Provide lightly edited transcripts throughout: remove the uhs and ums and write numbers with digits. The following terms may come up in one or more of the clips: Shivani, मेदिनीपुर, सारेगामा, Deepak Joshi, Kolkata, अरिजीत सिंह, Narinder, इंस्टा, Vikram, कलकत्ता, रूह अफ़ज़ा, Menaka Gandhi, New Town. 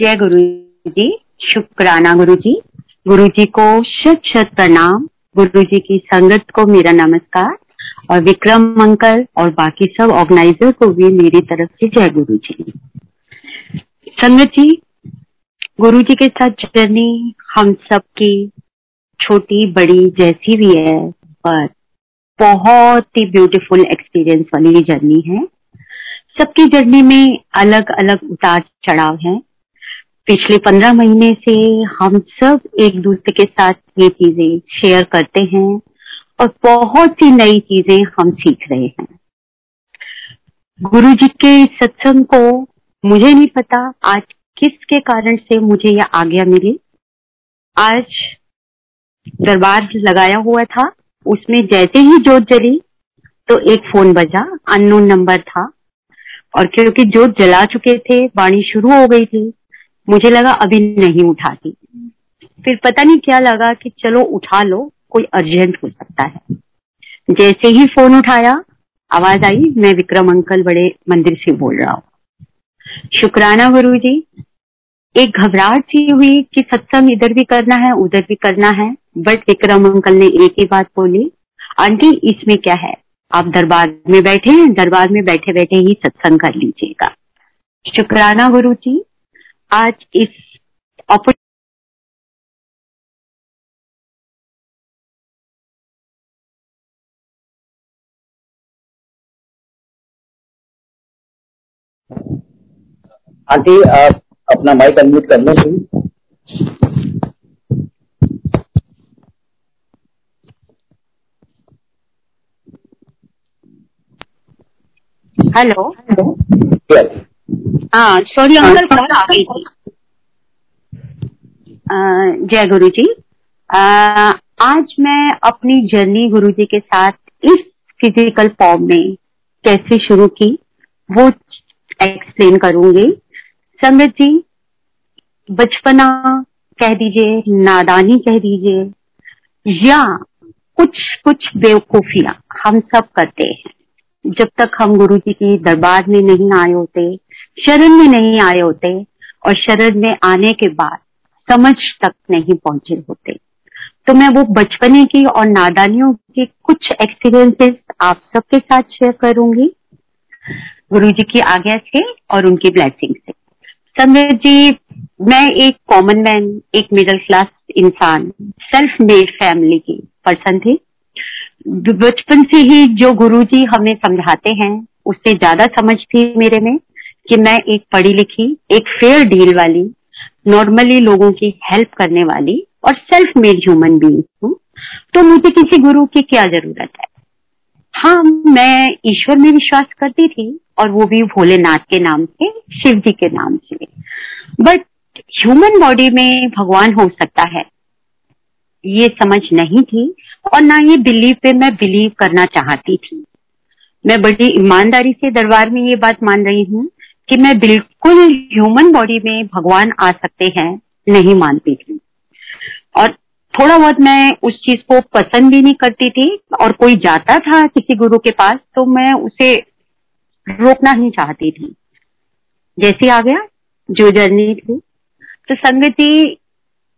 जय गुरु जी, शुक्राना गुरु जी को शत शत प्रणाम, गुरु जी की संगत को मेरा नमस्कार और विक्रम अंकल और बाकी सब ऑर्गेनाइजर को भी मेरी तरफ से जय गुरु जी। संगत जी, गुरु जी के साथ जर्नी हम सब की छोटी बड़ी जैसी भी है पर बहुत ही ब्यूटीफुल एक्सपीरियंस वाली जर्नी है। सबकी जर्नी में अलग अलग उतार चढ़ाव हैं। पिछले 15 महीने से हम सब एक दूसरे के साथ ये चीजें शेयर करते हैं और बहुत सी नई चीजें हम सीख रहे हैं। गुरु जी के सत्संग को मुझे नहीं पता आज किसके कारण से मुझे यह आज्ञा मिली। आज दरबार लगाया हुआ था, उसमें जैसे ही जोत जली तो एक फोन बजा, अननोन नंबर था और क्योंकि जोत जला चुके थे, वाणी शुरू हो गई थी, मुझे लगा अभी नहीं उठाती। फिर पता नहीं क्या लगा कि चलो उठा लो, कोई अर्जेंट हो सकता है। जैसे ही फोन उठाया, आवाज आई, मैं विक्रम अंकल बड़े मंदिर से बोल रहा हूँ। शुक्राना गुरु जी, एक घबराहट सी हुई कि सत्संग इधर भी करना है उधर भी करना है, बट विक्रम अंकल ने एक ही बात बोली, आंटी इसमें क्या है, आप दरबार में बैठे हैं, दरबार में बैठे बैठे ही सत्संग कर लीजिएगा। शुक्राना गुरु जी, आज इस आंटी आप अपना माइक अनम्यूट कर लें। हेलो हेलो, हाँ सॉरी अंकल, कल आ गई थी। जय गुरु जी। आज मैं अपनी जर्नी गुरु जी के साथ इस फिजिकल फॉर्म में कैसे शुरू की वो एक्सप्लेन करूंगी। संगत जी, बचपना कह दीजिए, नादानी कह दीजिए, या कुछ कुछ बेवकूफियां हम सब करते हैं। जब तक हम गुरु जी के दरबार में नहीं आए होते, शरण में नहीं आए होते और शरण में आने के बाद समझ तक नहीं पहुंचे होते, तो मैं वो बचपने की और नादानियों की कुछ एक्सपीरियंसेस आप सबके साथ शेयर करूंगी, गुरु जी की आज्ञा से और उनकी ब्लेसिंग से। संजय जी, मैं एक कॉमन मैन, एक मिडिल क्लास इंसान, सेल्फ मेड फैमिली की पर्सन थी। बचपन से ही जो गुरुजी हमें समझाते हैं उससे ज्यादा समझ थी मेरे में कि मैं एक पढ़ी लिखी, एक फेयर डील वाली, नॉर्मली लोगों की हेल्प करने वाली और सेल्फ मेड ह्यूमन बीइंग हूँ, तो मुझे किसी गुरु की क्या जरूरत है। हाँ, मैं ईश्वर में विश्वास करती थी और वो भी भोलेनाथ के नाम से, शिव जी के नाम से, बट ह्यूमन बॉडी में भगवान हो सकता है ये समझ नहीं थी और ना ये बिलीव पे मैं बिलीव करना चाहती थी। मैं बड़ी ईमानदारी से दरबार में ये बात मान रही हूँ कि मैं बिल्कुल ह्यूमन बॉडी में भगवान आ सकते हैं नहीं मानती थी और थोड़ा बहुत मैं उस चीज को पसंद भी नहीं करती थी और कोई जाता था किसी गुरु के पास तो मैं उसे रोकना नहीं चाहती थी। जैसे आ गया जो जर्नी थी, तो संगत जी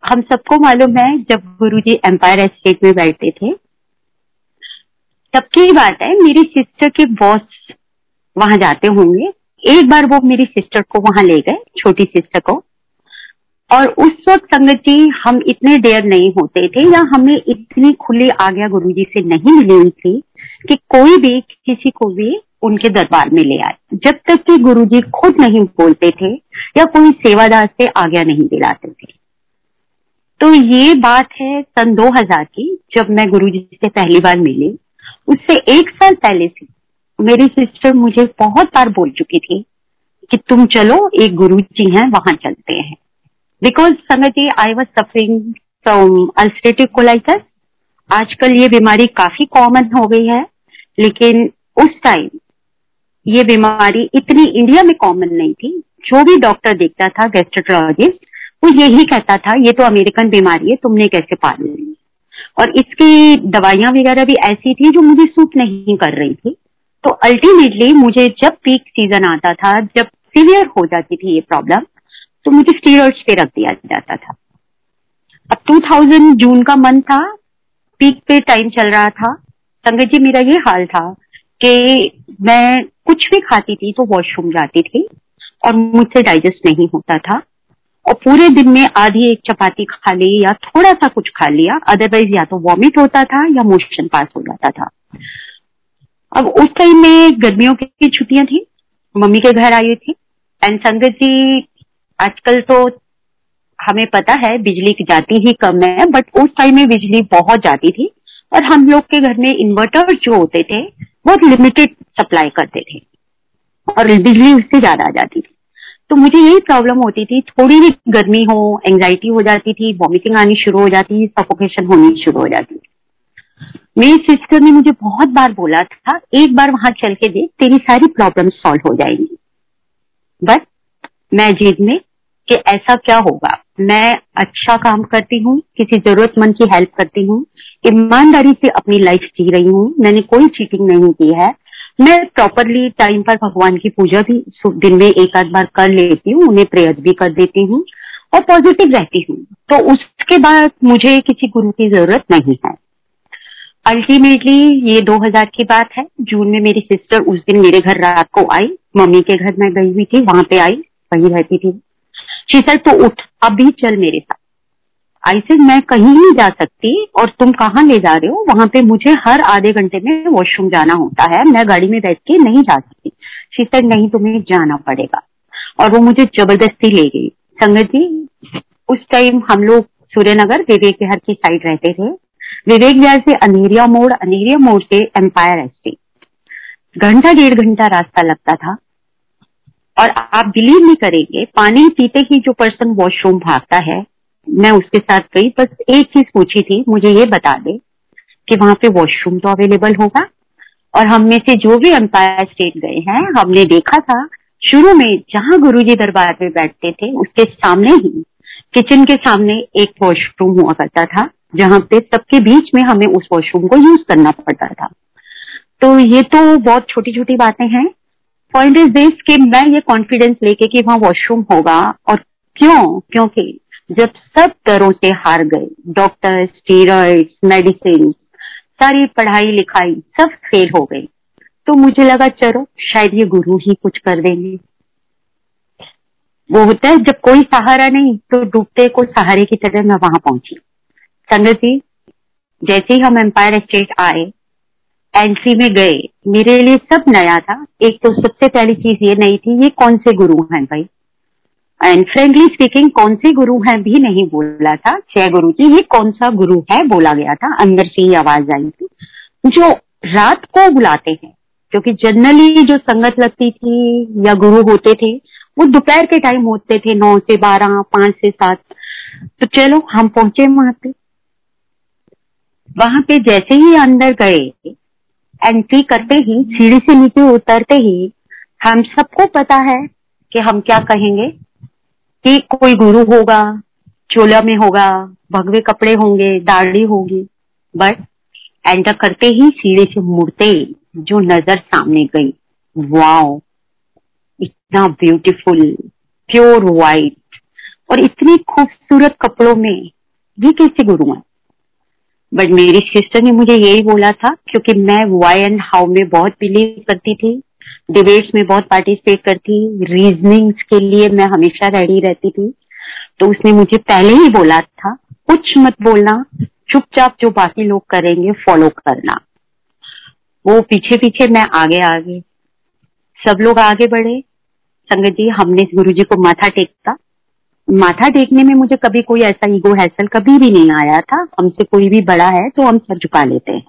हम सबको मालूम है जब गुरुजी एम्पायर एस्टेट में बैठते थे तब की बात है, मेरी सिस्टर के बॉस वहां जाते होंगे। एक बार वो मेरी सिस्टर को वहां ले गए, छोटी सिस्टर को, और उस वक्त संगत जी हम इतने डेयर नहीं होते थे या हमें इतनी खुली आज्ञा गुरुजी से नहीं मिली हुई थी कि कोई भी किसी को भी उनके दरबार में ले आए, जब तक कि गुरुजी खुद नहीं बोलते थे या कोई सेवादार से आज्ञा नहीं दिलाते थे। तो ये बात है सन 2000 की, जब मैं गुरुजी से पहली बार मिली। उससे 1 साल पहले से मेरी सिस्टर मुझे बहुत बार बोल चुकी थी कि तुम चलो, एक गुरुजी हैं वहां चलते हैं, because Sangat ji I was suffering from ulcerative colitis. आजकल ये बीमारी काफी कॉमन हो गई है लेकिन उस टाइम ये बीमारी इतनी इंडिया में कॉमन नहीं थी। जो भी डॉक्टर देखता था, गैस्ट्रोएंटरोलॉजिस्ट, वो यही कहता था ये तो अमेरिकन बीमारी है, तुमने कैसे पाल ली, और इसकी दवाइयां वगैरह भी ऐसी थी जो मुझे सूट नहीं कर रही थी। तो अल्टीमेटली मुझे जब पीक सीजन आता था, जब सीवियर हो जाती थी ये प्रॉब्लम, तो मुझे स्टीरॉइड्स पे रख दिया जाता था। अब 2000 जून का मंथ था, पीक पे टाइम चल रहा था। संगत जी मेरा ये हाल था कि मैं कुछ भी खाती थी तो वॉशरूम जाती थी और मुझसे डाइजेस्ट नहीं होता था, और पूरे दिन में आधी एक चपाती खा ली या थोड़ा सा कुछ खा लिया, अदरवाइज या तो वॉमिट होता था या मोशन पास हो जाता था। अब उस टाइम में गर्मियों की छुट्टियां थी, मम्मी के घर आई थी। एंड संगत जी आजकल तो हमें पता है बिजली जाती ही कम है, बट उस टाइम में बिजली बहुत जाती थी और हम लोग के घर में इन्वर्टर जो होते थे बहुत लिमिटेड सप्लाई करते थे और बिजली उससे ज्यादा आ जाती थी। तो मुझे यही प्रॉब्लम होती थी, थोड़ी भी गर्मी हो एंजाइटी हो जाती थी, वॉमिटिंग आनी शुरू हो जाती, सफोकेशन होनी शुरू हो जाती थी। मेरी सिस्टर ने मुझे बहुत बार बोला था एक बार वहां चल के देख, तेरी सारी प्रॉब्लम सॉल्व हो जाएंगी। बट मैं जीत में कि ऐसा क्या होगा, मैं अच्छा काम करती हूँ, किसी जरूरतमंद की हेल्प करती हूँ, ईमानदारी से अपनी लाइफ जी रही हूँ, मैंने कोई चीटिंग नहीं की है, मैं प्रॉपरली टाइम पर भगवान की पूजा भी दिन में एक आध बार कर लेती हूँ, उन्हें प्रेयर भी कर देती हूँ और पॉजिटिव रहती हूँ। तो उसके बाद मुझे किसी गुरु की जरूरत नहीं है। अल्टीमेटली ये 2000 की बात है, जून में मेरी सिस्टर उस दिन मेरे घर रात को आई, मम्मी के घर मैं गई हुई थी, वहां पे आई, वहीं रहती थी। शीतल तो उठ, अभी चल मेरे साथ। ऐसे मैं कहीं नहीं जा सकती और तुम कहाँ ले जा रहे हो, वहां पे मुझे हर आधे घंटे में वॉशरूम जाना होता है, मैं गाड़ी में बैठ के नहीं जा सकती। शीतल नहीं, तुम्हें जाना पड़ेगा। और वो मुझे जबरदस्ती ले गई। संगत जी उस टाइम हम लोग सूर्यनगर विवेक विहार की साइड रहते थे, विवेक विहार से अनेरिया मोड़, अनेरिया मोड़ से एम्पायर एस्टेट, घंटा डेढ़ घंटा रास्ता लगता था। और आप बिलीव नहीं करेंगे, पानी पीते ही जो पर्सन वॉशरूम भागता है, मैं उसके साथ गई, बस एक चीज पूछी थी, मुझे ये बता दे कि वहां पे वॉशरूम तो अवेलेबल होगा। और हम में से जो भी एम्पायर स्टेट गए हैं, हमने देखा था शुरू में जहाँ गुरुजी दरबार में बैठते थे उसके सामने ही किचन के सामने एक वॉशरूम हुआ करता था, जहाँ पे सबके बीच में हमें उस वॉशरूम को यूज करना पड़ता था। तो ये तो बहुत छोटी छोटी बातें हैं, पॉइंट इज दिस कि मैं ये कॉन्फिडेंस लेके कि वहाँ वॉशरूम होगा। और क्योंकि जब सब तरह से हार गए, डॉक्टर, स्टेरॉइड्स, मेडिसिन, सारी पढ़ाई लिखाई सब फेल हो गई, तो मुझे लगा चलो शायद ये गुरु ही कुछ कर देंगे। वो होता है जब कोई सहारा नहीं तो डूबते को सहारे की तरह मैं वहां पहुंची। संगत जी जैसे ही हम एम्पायर स्टेट आए, एंट्री में गए, मेरे लिए सब नया था। एक तो सबसे पहली चीज ये नहीं थी ये कौन से गुरु हैं भाई, एंड फ्रेंकली स्पीकिंग कौन से गुरु हैं भी नहीं बोला था, जय गुरु जी ये कौन सा गुरु है बोला गया था। अंदर से ही आवाज आई थी जो रात को बुलाते हैं, क्योंकि जनरली जो संगत लगती थी या गुरु होते थे वो दोपहर के टाइम होते थे, 9 से 12, 5 से 7। तो चलो हम पहुंचे वहां पे। वहां पे जैसे ही अंदर गए, एंट्री करते ही सीढ़ी से नीचे उतरते ही हम सबको पता है कि हम क्या कहेंगे कि कोई गुरु होगा, चोला में होगा, भगवे कपड़े होंगे, दाढ़ी होगी। बट एंटर करते ही सीढ़ी से मुड़ते ही जो नजर सामने गई, वाओ, इतना ब्यूटीफुल प्योर वाइट और इतने खूबसूरत कपड़ों में, ये कैसे गुरु हैं। बट मेरी सिस्टर ने मुझे यही बोला था, क्योंकि मैं वाई एंड हाउ में बहुत बिलीव करती थी, डिबेट्स में बहुत पार्टिसिपेट करती, रीजनिंग्स के लिए मैं हमेशा रेडी रहती थी। तो उसने मुझे पहले ही बोला था कुछ मत बोलना, चुपचाप जो बाकी लोग करेंगे फॉलो करना। वो पीछे पीछे, मैं आगे आगे, सब लोग आगे बढ़े। संगत जी हमने गुरुजी को माथा टेका। माथा देखने में मुझे कभी कोई ऐसा ईगो हैसल कभी भी नहीं आया था, हमसे कोई भी बड़ा है तो हम सर झुका लेते हैं।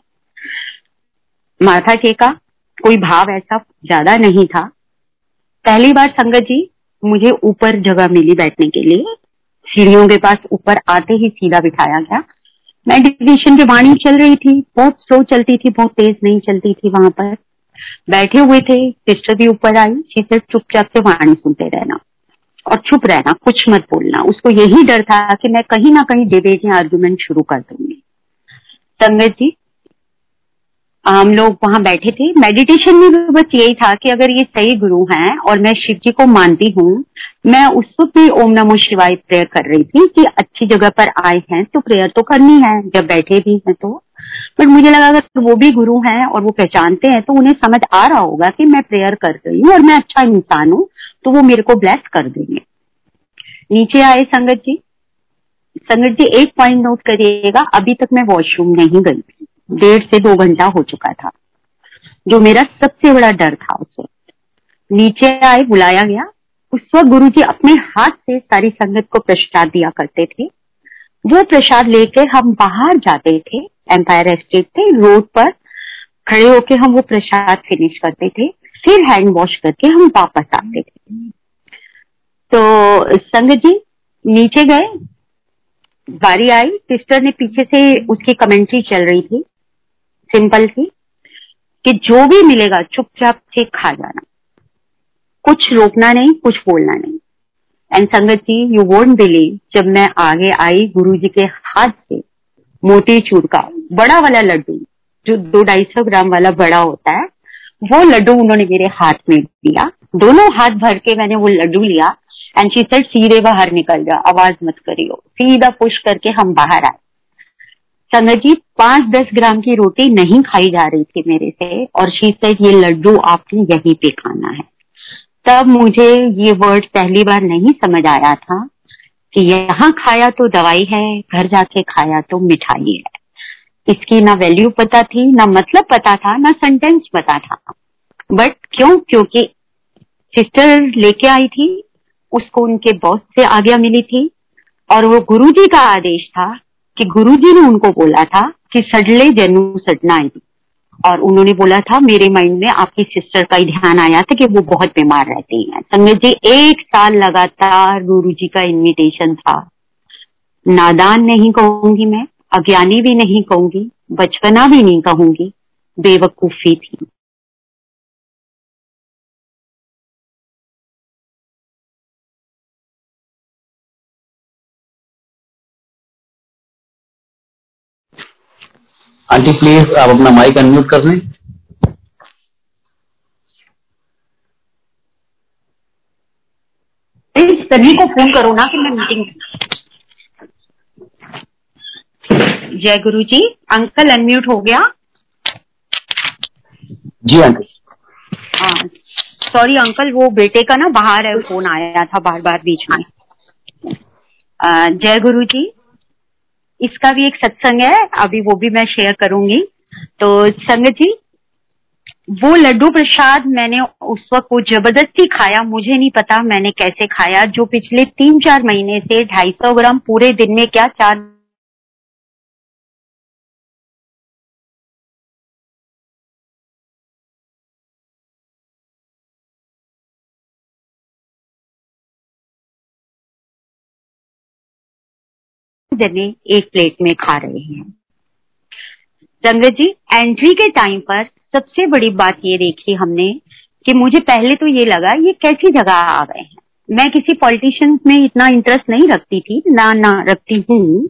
माथा टेका, कोई भाव ऐसा ज्यादा नहीं था। पहली बार संगत जी मुझे ऊपर जगह मिली बैठने के लिए, सीढ़ियों के पास ऊपर आते ही सीधा बिठाया गया। मेडिटेशन की वाणी चल रही थी, बहुत स्लो चलती थी, बहुत तेज नहीं चलती थी। वहां पर बैठे हुए थे, सिस्टर भी ऊपर आई, सिस्टर चुपचाप से वाणी सुनते रहना और चुप रहना, कुछ मत बोलना। उसको यही डर था कि मैं कहीं ना कहीं डिबेट या आर्गुमेंट शुरू कर दूंगी। संगत जी हम लोग वहां बैठे थे। मेडिटेशन में बस यही था कि अगर ये सही गुरु हैं और मैं शिव जी को मानती हूँ, मैं उस वक्त भी ओम नमो शिवाय प्रेयर कर रही थी कि अच्छी जगह पर आए हैं तो प्रेयर तो करनी है जब बैठे भी हैं तो। बट मुझे लगा अगर वो भी गुरु हैं और वो पहचानते हैं तो उन्हें समझ आ रहा होगा कि मैं प्रेयर कर रही हूँ और मैं अच्छा इंसान हूँ, तो वो मेरे को ब्लेस कर देंगे। नीचे आए संगत जी। संगत जी एक पॉइंट नोट करिएगा, अभी तक मैं वॉशरूम नहीं गई थी, 1.5 से 2 घंटा हो चुका था, जो मेरा सबसे बड़ा डर था उस वक्त। नीचे आए, बुलाया गया। उस वक्त गुरु जी अपने हाथ से सारी संगत को प्रसाद दिया करते थे। वो प्रसाद लेकर हम बाहर जाते थे, एम्पायर स्टेट थे, रोड पर खड़े होके हम वो प्रसाद फिनिश करते थे, फिर हैंड वॉश करके हम वापस आते थे। तो संगत जी नीचे गए, बारी आई, सिस्टर ने पीछे से उसकी कमेंट्री चल रही थी, सिंपल थी कि जो भी मिलेगा चुपचाप से खा जाना, कुछ रोकना नहीं, कुछ बोलना नहीं। एंड संगत जी यू वोंट बिलीव, जब मैं आगे आई गुरु जी के हाथ से मोतीचूर का बड़ा वाला लड्डू, जो 200-250 ग्राम वाला बड़ा होता है, वो लड्डू उन्होंने मेरे हाथ में दिया। दोनों हाथ भर के मैंने वो लड्डू लिया एंड शी सेड सीधे बाहर निकल जा, आवाज मत करियो। सीधा पुश करके हम बाहर आए। संगत जी 5-10 ग्राम की रोटी नहीं खाई जा रही थी मेरे से और शी सेड ये लड्डू आपने यहीं पे खाना है। तब मुझे ये वर्ड पहली बार नहीं समझ आया था कि यहाँ खाया तो दवाई है, घर जाके खाया तो मिठाई है। इसकी ना वैल्यू पता थी, ना मतलब पता था, ना सेंटेंस पता था। बट क्योंकि सिस्टर लेके आई थी, उसको उनके बॉस से आज्ञा मिली थी और वो गुरुजी का आदेश था कि गुरुजी ने उनको बोला था कि सडले जनु सडनाई, और उन्होंने बोला था, मेरे माइंड में आपकी सिस्टर का ही ध्यान आया था कि वो बहुत बीमार रहती हैं। संगत जी 1 साल लगातार गुरुजी का इन्विटेशन था। नादान नहीं कहूंगी मैं, अज्ञानी भी नहीं कहूंगी, बचपना भी नहीं कहूंगी, बेवकूफी थी। आंटी प्लीज आप अपना माइक अनम्यूट कर लें। प्लीज सभी को फोन करो ना कि मैं मीटिंग। जय गुरु जी। अंकल अनम्यूट हो गया जी आंटी। हाँ सॉरी अंकल, वो बेटे का ना बाहर है, फोन आया था बार बार बीच में। जय गुरु जी। इसका भी एक सत्संग है, अभी वो भी मैं शेयर करूंगी। तो संगत जी वो लड्डू प्रसाद मैंने उस वक्त वो जबरदस्ती खाया, मुझे नहीं पता मैंने कैसे खाया, जो पिछले 3-4 महीने से 250 ग्राम पूरे दिन में, क्या 4 जने एक प्लेट में खा रहे हैं। संगत जी एंट्री के टाइम पर सबसे बड़ी बात ये देखी हमने कि मुझे पहले तो ये लगा ये कैसी जगह आ गए हैं। मैं किसी पॉलिटिशियंस में इतना इंटरेस्ट नहीं रखती थी, ना रखती हूँ,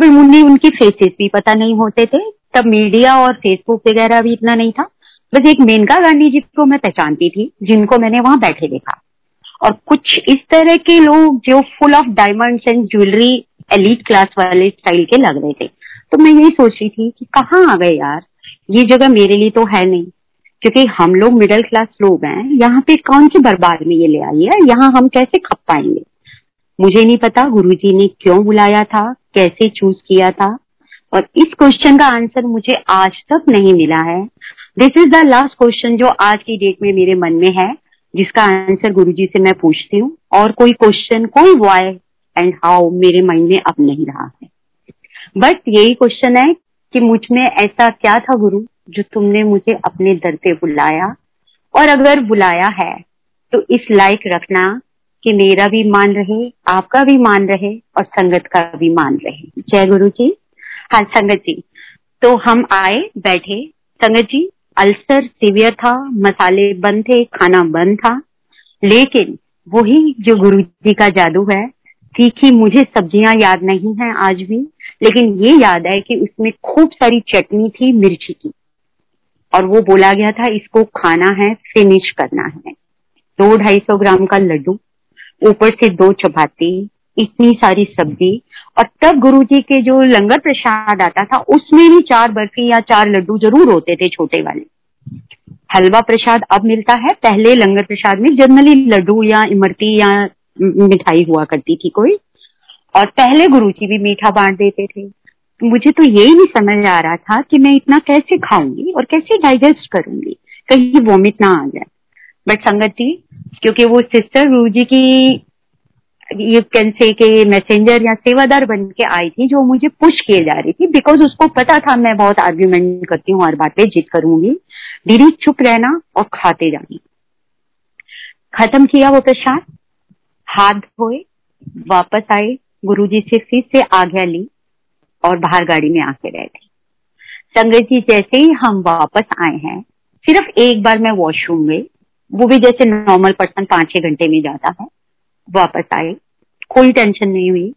बट मुझे उनके फेसेस भी पता नहीं होते थे। तब मीडिया और फेसबुक वगैरह भी इतना नहीं था। बस एक मेनका गांधी जी को मैं पहचानती थी, जिनको मैंने वहां बैठे देखा, और कुछ इस तरह के लोग जो full of diamonds and jewellery, elite class वाले स्टाइल के लग रहे थे। तो मैं यही सोच रही थी कि कहाँ आ गए यार, ये जगह मेरे लिए तो है नहीं, क्योंकि हम लोग मिडिल क्लास लोग हैं, यहाँ पे कौन सी बर्बाद में ये ले आई है, यहाँ हम कैसे खप पाएंगे। मुझे नहीं पता गुरुजी ने क्यों बुलाया था, कैसे चूज किया था, और इस क्वेश्चन का आंसर मुझे आज तक नहीं मिला है। This is the last question जो आज की डेट में मेरे मन में है, जिसका आंसर गुरुजी से मैं पूछती हूँ। और कोई क्वेश्चन, कोई वाई एंड हाउ मेरे माइंड में अब नहीं रहा है। बट यही क्वेश्चन है कि मुझ में ऐसा क्या था गुरु, जो तुमने मुझे अपने दर पे बुलाया, और अगर बुलाया है तो इस लायक रखना कि मेरा भी मान रहे, आपका भी मान रहे और संगत का भी मान रहे। जय गुरु जी। हाँ संगत जी, तो हम आए बैठे। संगत जी अल्सर सीवियर था, मसाले बंद थे, खाना बंद था, लेकिन वही जो गुरु जी का जादू है। ठीक ही मुझे सब्जियां याद नहीं है आज भी, लेकिन ये याद है कि उसमें खूब सारी चटनी थी मिर्ची की, और वो बोला गया था इसको खाना है, फिनिश करना है। 200-250 ग्राम का लड्डू, ऊपर से 2 चपाती, इतनी सारी सब्जी, और तब गुरुजी के जो लंगर प्रसाद आता था उसमें भी 4 बर्फी या 4 लड्डू जरूर होते थे, छोटे वाले। हलवा प्रसाद अब मिलता है, पहले लंगर प्रसाद में जनरली लड्डू या इमरती या मिठाई हुआ करती थी कोई, और पहले गुरुजी भी मीठा बांट देते थे। मुझे तो यही नहीं समझ आ रहा था कि मैं इतना कैसे खाऊंगी और कैसे डाइजेस्ट करूंगी, कहीं वोमिट ना आ जाए। बट संगत जी, क्योंकि वो सिस्टर गुरुजी की यू कैन से के मैसेंजर या सेवादार बन के आई थी, जो मुझे पुश किए जा रही थी, बिकॉज उसको पता था मैं बहुत आर्ग्यूमेंट करती हूँ और बातें जिद करूंगी। धीरे चुप रहना और खाते जाना। खत्म किया वो प्रसाद, हाथ धोए, वापस आए, गुरुजी से फिर से आज्ञा ली और बाहर गाड़ी में आके बैठे। संगत जी, जैसे ही हम वापस आए हैं, सिर्फ एक बार मैं वॉशरूम गई, वो भी जैसे नॉर्मल पर्सन 5-6 घंटे में जाता है। वापस आए, कोई टेंशन नहीं हुई।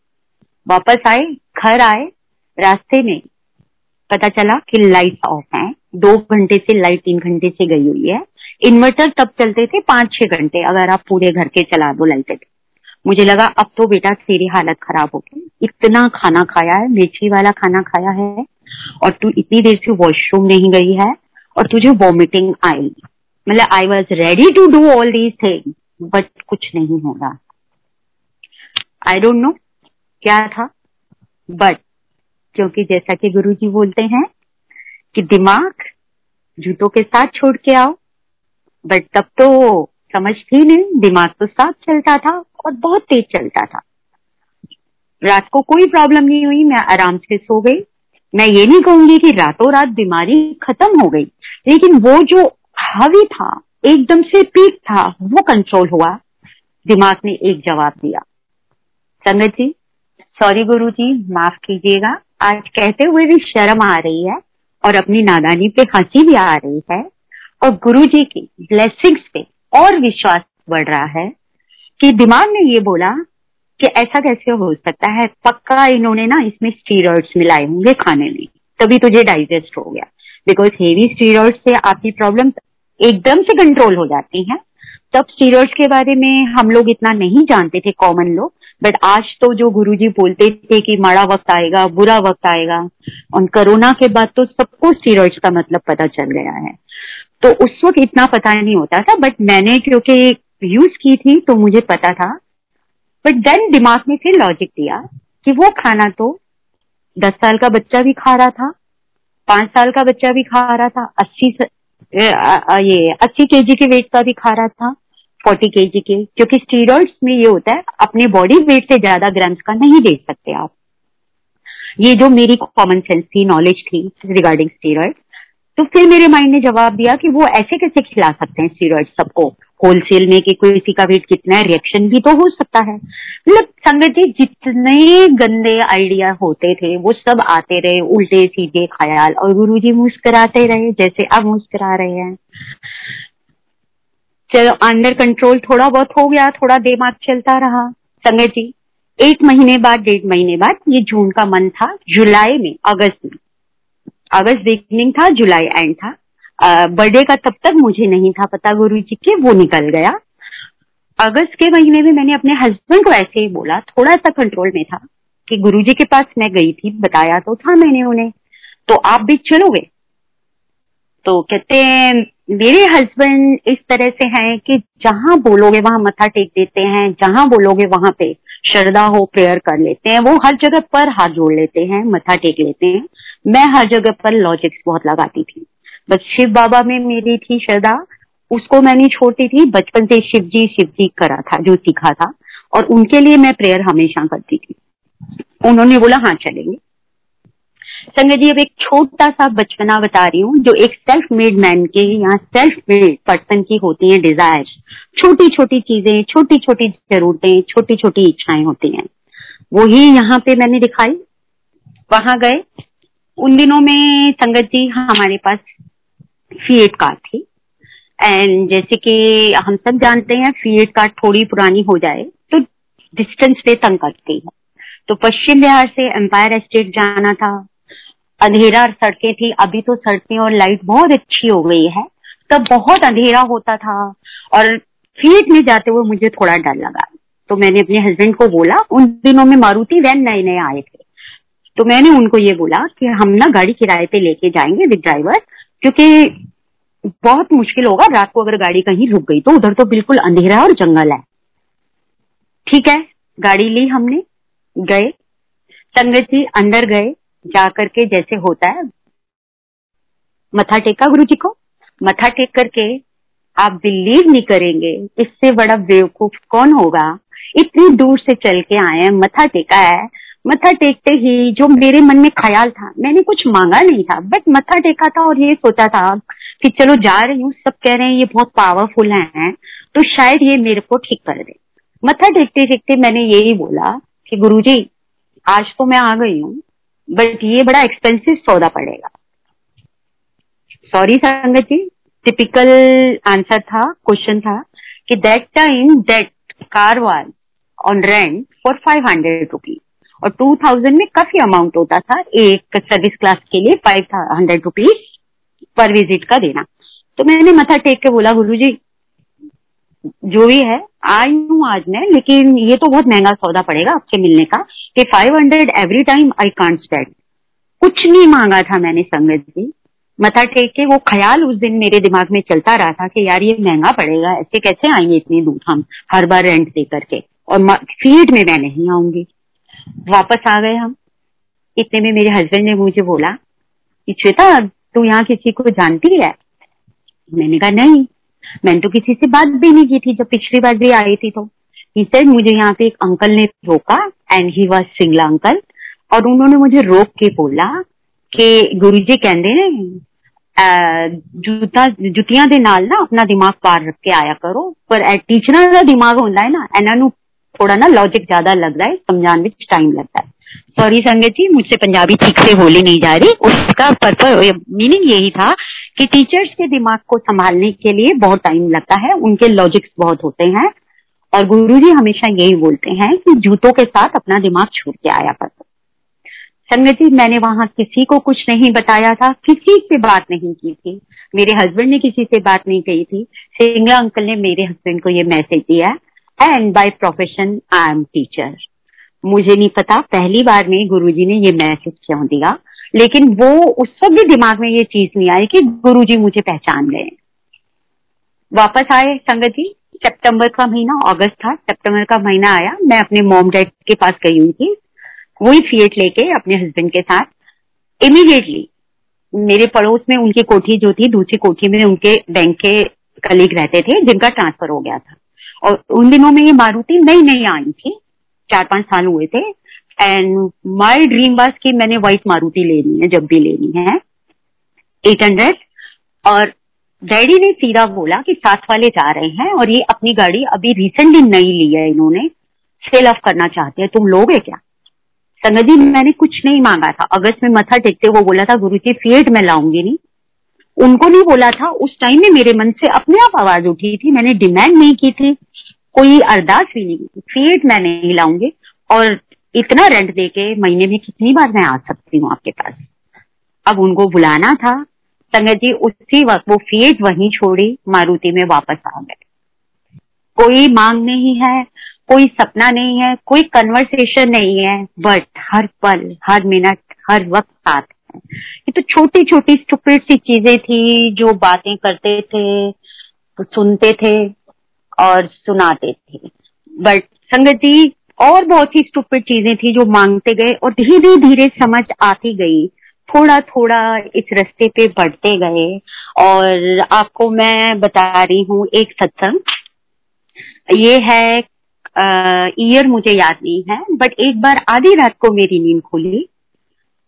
वापस आए, घर आए, रास्ते में पता चला कि लाइट ऑफ है। 2 घंटे से लाइट 3 घंटे से गई हुई है। इन्वर्टर तब चलते थे 5-6 घंटे, अगर आप पूरे घर के चला दो लाइटें। मुझे लगा अब तो बेटा तेरी हालत खराब हो गई, इतना खाना खाया है, मिर्ची वाला खाना खाया है, और तू इतनी देर से वॉशरूम नहीं गई है और तुझे वॉमिटिंग आई। मतलब I was ready to do all these thing, but कुछ नहीं हो रहा। आई डोंट नो क्या था, बट क्योंकि जैसा कि गुरुजी बोलते हैं कि दिमाग जूतों के साथ छोड़ के आओ, बट तब तो समझ थी नहीं, दिमाग तो साथ चलता था और बहुत तेज चलता था। रात को कोई प्रॉब्लम नहीं हुई, मैं आराम से सो गई। मैं ये नहीं कहूंगी कि रातों रात बीमारी खत्म हो गई, लेकिन वो जो हावी था, एकदम से पीक था, वो कंट्रोल हुआ। दिमाग ने एक जवाब दिया। संगत जी, सॉरी गुरु जी, माफ कीजिएगा, आज कहते हुए भी शर्म आ रही है और अपनी नादानी पे हंसी भी आ रही है, और गुरु जी की ब्लेसिंग्स पे और विश्वास बढ़ रहा है कि दिमाग ने ये बोला कि ऐसा कैसे हो सकता है, पक्का इन्होंने ना इसमें स्टीरॉइड्स मिलाए होंगे खाने में, तभी तुझे डाइजेस्ट हो गया। बिकॉज हेवी स्टीरॉइड्स से आपकी प्रॉब्लम एकदम से कंट्रोल हो जाती है। तब स्टीरॉइड्स के बारे में हम लोग इतना नहीं जानते थे, कॉमन लोग, बट आज तो जो गुरुजी बोलते थे कि माड़ा वक्त आएगा, बुरा वक्त आएगा, और कोरोना के बाद तो सबको स्टीरॉइड्स का मतलब पता चल गया है। तो उस वक्त इतना पता नहीं होता था, बट मैंने क्योंकि यूज की थी तो मुझे पता था। बट देन दिमाग ने फिर लॉजिक दिया कि वो खाना तो 10 साल का बच्चा भी खा रहा था, 5 साल का बच्चा भी खा रहा था, 80 केजी के वेट का भी खा रहा था, 40 केजी के, क्योंकि स्टीरॉइड्स में ये होता है अपने बॉडी वेट से ज्यादा ग्राम्स का नहीं दे सकते आप। ये जो मेरी कॉमन सेंस थी, नॉलेज थी रिगार्डिंग स्टीरॉइड्स, तो फिर मेरे माइंड ने जवाब दिया कि वो ऐसे कैसे खिला सकते हैं स्टीरॉइड सबको होलसेल में, कि कोई किसी का वेट कितना है, रिएक्शन भी तो हो सकता है। मतलब संगत जी, जितने गंदे आइडिया होते थे वो सब आते रहे, उल्टे सीधे ख्याल, और गुरुजी मुस्कुराते रहे जैसे अब मुस्कुरा रहे हैं। चलो, अंडर कंट्रोल थोड़ा बहुत हो गया, थोड़ा दिमाग चलता रहा। संगत जी, 1 महीने बाद 1.5 महीने बाद, ये जून का मंथ था, जुलाई में, अगस्त में, अगस्त बिगनिंग था, जुलाई एंड था। बर्थडे का तब तक मुझे नहीं था पता गुरुजी के, वो निकल गया। अगस्त के महीने में मैंने अपने हस्बैंड को ऐसे ही बोला, थोड़ा सा कंट्रोल में था, कि गुरुजी के पास मैं गई थी, बताया तो था मैंने उन्हें, तो आप भी चलोगे? तो कहते हैं मेरे हस्बैंड इस तरह से हैं कि जहां बोलोगे वहां मत्था टेक देते हैं, जहां बोलोगे वहां पे श्रद्धा हो प्रेयर कर लेते हैं, वो हर जगह पर हाथ जोड़ लेते हैं, मत्था टेक लेते हैं। मैं हर जगह पर लॉजिक्स बहुत लगाती थी, बस शिव बाबा में मेरी थी श्रद्धा, उसको मैं नहीं छोड़ती थी। बचपन से शिव जी करा था, जो सीखा था, और उनके लिए मैं प्रेयर हमेशा करती थी। उन्होंने बोला हाँ चलेंगे। संगत जी, अब एक छोटा सा बचपना बता रही हूँ, जो एक सेल्फ मेड मैन के या सेल्फ मेड पर्सन की होती है डिजायर्स, छोटी छोटी चीजें, छोटी छोटी जरूरतें, छोटी छोटी इच्छाएं होती हैं, वही यहाँ पे मैंने दिखाई। वहां गए, उन दिनों में संगत जी हमारे पास फीएट कार थी, एंड जैसे कि हम सब जानते हैं फीएट कार थोड़ी पुरानी हो जाए तो डिस्टेंस पे तंग करती है। तो पश्चिम बिहार से एम्पायर स्टेट जाना था, अंधेरा और सड़कें थी, अभी तो सड़कें और लाइट बहुत अच्छी हो गई है, तब बहुत अंधेरा होता था और फीट में जाते हुए मुझे थोड़ा डर लगा। तो मैंने अपने हस्बैंड को बोला, उन दिनों में मारुति वैन नए नए आए थे, तो मैंने उनको ये बोला कि हम ना गाड़ी किराए पे लेके जाएंगे विद ड्राइवर, क्योंकि बहुत मुश्किल होगा रात को अगर गाड़ी कहीं रुक गई तो, उधर तो बिल्कुल अंधेरा और जंगल है। ठीक है, गाड़ी ली हमने, गए संगत जी, अंदर गए, जाकर के जैसे होता है मथा टेका गुरु जी को, मथा टेक करके आप बिलीव नहीं करेंगे इससे बड़ा बेवकूफ कौन होगा, इतनी दूर से चल के आए हैं, मथा टेका है। मथा टेकते ही जो मेरे मन में ख्याल था, मैंने कुछ मांगा नहीं था, बट मथा टेका था और ये सोचा था कि चलो जा रही हूँ, सब कह रहे हैं ये बहुत पावरफुल हैं, तो शायद ये मेरे को ठीक कर दे। मथा टेकते टेकते मैंने यही बोला कि गुरुजी आज तो मैं आ गई हूँ, बट ये बड़ा एक्सपेंसिव सौदा पड़ेगा। Sorry Sangat ji, typical answer था, क्वेश्चन था कि that time that car was on rent for 500 rupees और 2000 में काफी अमाउंट होता था, एक सर्विस क्लास के लिए 500 रुपीज पर विजिट का देना। तो मैंने मथा टेक के बोला, गुरुजी जो भी है आई हूँ आज मैं, लेकिन ये तो बहुत महंगा सौदा पड़ेगा आपसे मिलने का कि 500 every time I can't spend. कुछ नहीं मांगा था मैंने संगत जी, मथा टेक के। वो ख्याल उस दिन मेरे दिमाग में चलता रहा था कि यार ये महंगा पड़ेगा, ऐसे कैसे आएंगे इतनी दूर हम हर बार रेंट दे करके, और फील्ड में मैं नहीं आऊंगी। वापस आ गए हम, इतने में मेरे हस्बैंड ने मुझे बोला कि श्वेता तू यहाँ किसी को जानती है? मैंने कहा नहीं, मैंने तो किसी से बात भी नहीं की थी जब पिछली बार भी आई थी। तो ही सेड मुझे यहाँ पे एक अंकल ने रोका, and he was Singla uncle, और उन्होंने मुझे रोक के बोला कि गुरुजी कहंदे ने ਜੁੱਤੀਆਂ ਦੇ ਨਾਲ ਨਾ ਆਪਣਾ ਦਿਮਾਗ ਪਾਰ ਰੱਖ ਕੇ ਆਇਆ ਕਰੋ, ਪਰ ਇਹ ਟੀਚਰਾਂ ਦਾ ਦਿਮਾਗ ਹੁੰਦਾ ਹੈ ਨਾ, ਇਹਨਾਂ ਨੂੰ थोड़ा ना लॉजिक ज्यादा लग रहा है, समझाने में टाइम लगता है। सॉरी संगत जी, मुझसे पंजाबी ठीक से बोली नहीं जा रही। उसका पर्पस मीनिंग यही था कि टीचर्स के दिमाग को संभालने के लिए बहुत टाइम लगता है, उनके लॉजिक्स बहुत होते हैं, और गुरुजी हमेशा यही बोलते हैं कि जूतों के साथ अपना दिमाग छोड़ के आया करता। संगत जी मैंने वहां किसी को कुछ नहीं बताया था, किसी से बात नहीं की थी, मेरे हस्बैंड ने किसी से बात नहीं कही थी। सिंगला अंकल ने मेरे हस्बैंड को ये मैसेज दिया, And by profession I am teacher। मुझे नहीं पता पहली बार में गुरुजी ने ये मैसेज क्यों दिया, लेकिन वो उस वक्त भी दिमाग में ये चीज नहीं आई कि गुरुजी मुझे पहचान गए। वापस आए संगत जी, सितंबर का महीना, अगस्त था, सितंबर का महीना आया, मैं अपने मॉम डैड के पास गई हुई थी, वही फीएट लेके अपने हस्बैंड के साथ। इमीडिएटली मेरे पड़ोस में उनकी कोठी जो थी, दूसरी कोठी में उनके बैंक के कलीग रहते थे जिनका ट्रांसफर हो गया था, और उन दिनों में ये मारुति नई नई आई थी, 4-5 साल हुए थे, एंड माय ड्रीम वाज कि मैंने व्हाइट मारुति लेनी है जब भी लेनी है, 800। और डैडी ने सीधा बोला कि साथ वाले जा रहे हैं और ये अपनी गाड़ी अभी रिसेंटली नई ली है, इन्होंने सेल ऑफ करना चाहते हैं, तुम लोगे क्या? संगत जी मैंने कुछ नहीं मांगा था, अगस्त में मथा टेकते वो बोला था गुरुजी फिएट में लाऊंगी नहीं, उनको नहीं बोला था। उस टाइम में मेरे मन से अपने आप आवाज उठी थी, मैंने डिमांड नहीं की थी, कोई अरदास भी नहीं की थी, फीट मैं नहीं लाऊंगी, और इतना रेंट देके महीने में कितनी बार मैं आ सकती हूँ आपके पास। अब उनको बुलाना था संगत जी, उसी वक्त वो फीट वहीं छोड़ी, मारुति में वापस आ गए। कोई मांग नहीं है, कोई सपना नहीं है, कोई कन्वर्सेशन नहीं है, बट हर पल, हर मिनट, हर वक्त साथ। ये तो छोटी छोटी स्टूपिड सी चीजें थी जो बातें करते थे, सुनते थे और सुनाते थे, बट संगत जी और बहुत ही स्टूपिड चीजें थी जो मांगते गए, और धीरे धीरे समझ आती गई, थोड़ा थोड़ा इस रास्ते पे बढ़ते गए। और आपको मैं बता रही हूँ एक सत्संग, ये है ईयर मुझे याद नहीं है, बट एक बार आधी रात को मेरी नींद खुली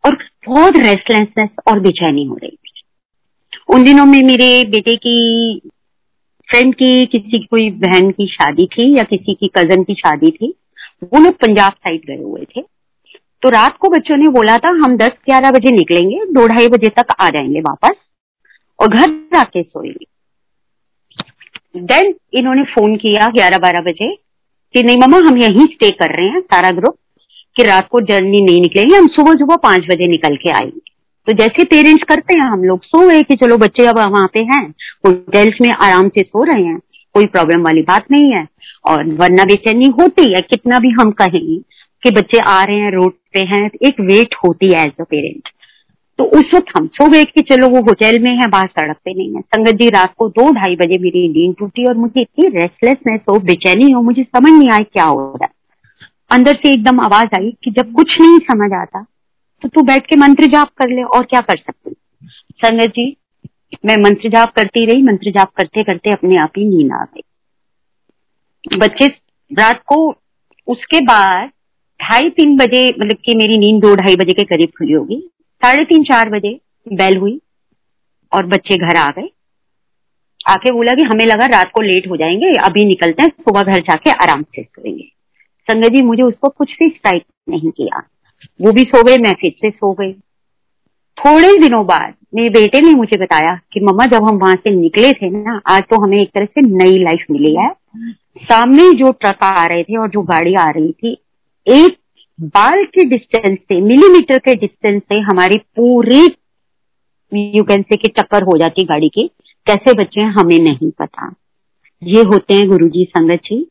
और बहुत रेस्टलेसनेस और बेचैनी हो रही थी। उन दिनों में मेरे बेटे की फ्रेंड की किसी कोई बहन की शादी थी या किसी की कजन की शादी थी, वो लोग पंजाब साइड गए हुए थे। तो रात को बच्चों ने बोला था हम 10-11 बजे निकलेंगे, 2-2:30 बजे तक आ जाएंगे वापस और घर जाके सोएंगे। देन इन्होंने फोन किया 11-12 बजे कि नहीं मम्मा हम यहीं स्टे कर रहे हैं सारा ग्रुप, कि रात को जर्नी नहीं निकलेगी, हम सुबह 5 बजे निकल के आएंगे। तो जैसे पेरेंट्स करते हैं हम लोग सो गए कि चलो बच्चे अब वहां पे हैं होटल्स में आराम से सो रहे हैं, कोई प्रॉब्लम वाली बात नहीं है। और वरना बेचैनी होती है, कितना भी हम कहें कि बच्चे आ रहे हैं रोड पे हैं, एक वेट होती है एज अ पेरेंट। तो उस वक्त हम सो गए कि चलो वो होटल में है, बाहर सड़क पे नहीं है। संगत जी, रात को 2-2:30 बजे मेरी नींद टूटी और मुझे इतनी रेस्टलेसनेस हो, बेचैनी हो, मुझे समझ नहीं आया क्या हो रहा है। अंदर से एकदम आवाज आई कि जब कुछ नहीं समझ आता तो तू बैठ के मंत्र जाप कर ले, और क्या कर सकती। संगत जी, मैं मंत्र जाप करती रही, मंत्र जाप करते करते अपने आप ही नींद आ गई। बच्चे रात को उसके बाद 2:30-3 बजे, मतलब कि मेरी नींद 2-2:30 बजे के करीब खुली होगी, 3:30-4 बजे बेल हुई और बच्चे घर आ गए। आके बोला कि हमें लगा रात को लेट हो जाएंगे, अभी निकलते हैं, सुबह घर जाके आराम से सोएंगे। संगत जी, मुझे उसको कुछ भी स्ट्राइक नहीं किया, वो भी सो गए, मैं फिर से सो गई। थोड़े दिनों बाद मेरे बेटे ने मुझे बताया कि मम्मा जब हम वहां से निकले थे ना, आज तो हमें एक तरह से नई लाइफ मिली है। सामने जो ट्रक आ रहे थे और जो गाड़ी आ रही थी, एक बाल के डिस्टेंस से, मिलीमीटर के डिस्टेंस से हमारी पूरी यू कैन से कि टक्कर हो जाती गाड़ी की। कैसे बचे हैं हमें नहीं पता। ये होते हैं गुरुजी। संगत जी,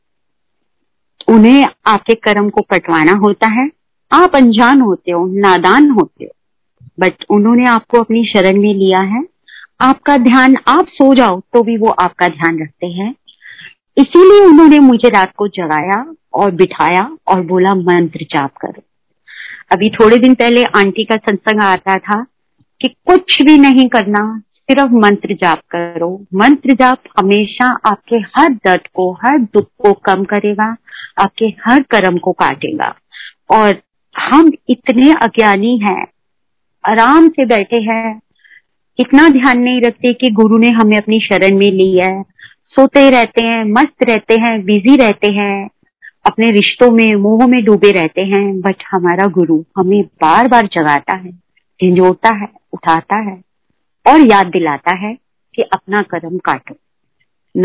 उन्हें आपके कर्म को पटवाना होता है। आप अनजान होते हो, नादान होते हो, बट उन्होंने आपको अपनी शरण में लिया है। आपका ध्यान, आप सो जाओ तो भी वो आपका ध्यान रखते हैं। इसीलिए उन्होंने मुझे रात को जगाया और बिठाया और बोला मंत्र जाप करो। अभी थोड़े दिन पहले आंटी का सत्संग आ रहा था कि कुछ भी नहीं करना, सिर्फ मंत्र जाप करो। मंत्र जाप हमेशा आपके हर दर्द को, हर दुख को कम करेगा, आपके हर कर्म को काटेगा। और हम इतने अज्ञानी हैं, आराम से बैठे हैं, इतना ध्यान नहीं रखते कि गुरु ने हमें अपनी शरण में लिया है। सोते रहते हैं, मस्त रहते हैं, बिजी रहते हैं, अपने रिश्तों में, मोह में डूबे रहते हैं। बट हमारा गुरु हमें बार बार जगाता है, झिंझोड़ता है, उठाता है और याद दिलाता है कि अपना कर्म काटो।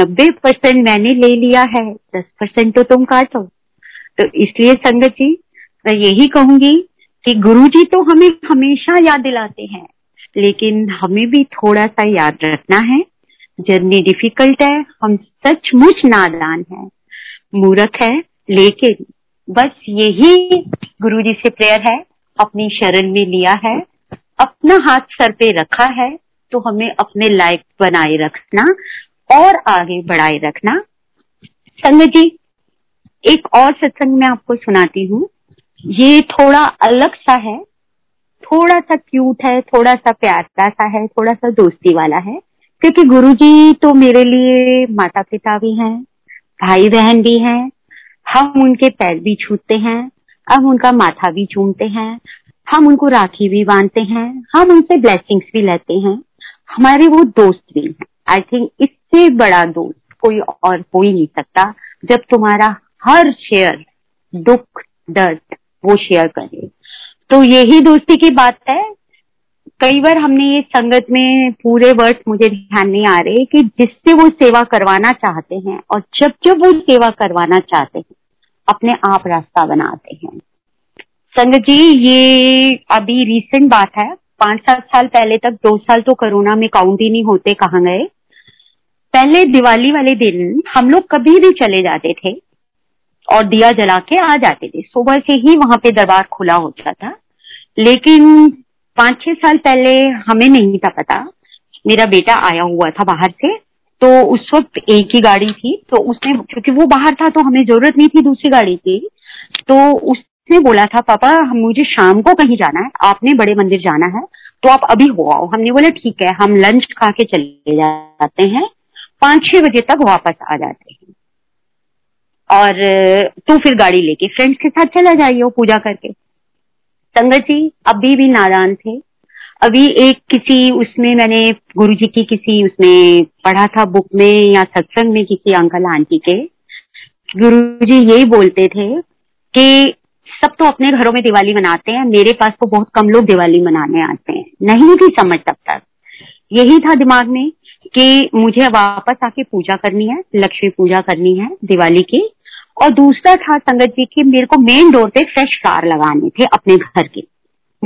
90% मैंने ले लिया है, 10% तो तुम काटो। तो इसलिए संगत जी, मैं यही कहूंगी कि गुरु जी तो हमें हमेशा याद दिलाते हैं, लेकिन हमें भी थोड़ा सा याद रखना है। जर्नी डिफिकल्ट है, हम सचमुच नादान है, मूर्ख है, लेकिन बस यही गुरुजी से प्रेयर है, अपनी शरण में लिया है, अपना हाथ सर पे रखा है, तो हमें अपने लायक बनाए रखना और आगे बढ़ाए रखना। संगत जी, एक और सत्संग में आपको सुनाती हूँ। ये थोड़ा अलग सा है, थोड़ा सा क्यूट है, थोड़ा सा प्यार सा है, थोड़ा सा दोस्ती वाला है, क्योंकि गुरुजी तो मेरे लिए माता पिता भी हैं, भाई बहन भी हैं। हम उनके पैर भी छूते हैं, हम उनका माथा भी चूमते हैं, हम उनको राखी भी बांधते हैं, हम उनसे ब्लेसिंग्स भी लेते हैं, हमारे वो दोस्त भी हैं। आई थिंक इससे बड़ा दोस्त कोई और हो ही नहीं सकता, जब तुम्हारा हर शेयर, दुख, दर्द वो शेयर करे। तो यही दोस्ती की बात है। कई बार हमने ये संगत में, पूरे वर्ष मुझे ध्यान नहीं आ रहे, कि जिससे वो सेवा करवाना चाहते हैं और जब जब वो सेवा करवाना चाहते हैं अपने आप रास्ता बनाते हैं। संगत जी, ये अभी रीसेंट बात है, 5-7 साल पहले तक, 2 साल तो कोरोना में काउंट ही नहीं होते कहाँ गए। पहले दिवाली वाले दिन हम लोग कभी भी चले जाते थे और दिया जला के आ जाते थे, सुबह से ही वहां पे दरबार खुला होता था। लेकिन 5-6 साल पहले हमें नहीं था पता, मेरा बेटा आया हुआ था बाहर से, तो उस वक्त एक ही गाड़ी थी, तो उसने, क्योंकि वो बाहर था तो हमें जरूरत नहीं थी दूसरी गाड़ी की, तो उसने बोला था पापा मुझे शाम को कहीं जाना है, आपने बड़े मंदिर जाना है, तो आप अभी हो आओ। हमने बोला ठीक है, हम लंच खा के चले जाते हैं, 5-6 बजे तक वापस आ जाते हैं, और तो फिर गाड़ी लेके फ्रेंड्स के साथ चला जाइए पूजा करके। संगत जी, अभी भी नादान थे। अभी एक किसी उसमें, मैंने गुरुजी की किसी उसमें पढ़ा था बुक में या सत्संग में, किसी अंकल आंटी के गुरुजी यही बोलते थे कि सब तो अपने घरों में दिवाली मनाते हैं, मेरे पास तो बहुत कम लोग दिवाली मनाने आते हैं। नहीं थी समझ तब तक, यही था दिमाग में कि मुझे वापस आके पूजा करनी है, लक्ष्मी पूजा करनी है दिवाली की। और दूसरा था संगत जी कि मेरे को मेन डोर पे फ्रेश फ्लावर लगाने थे अपने घर के,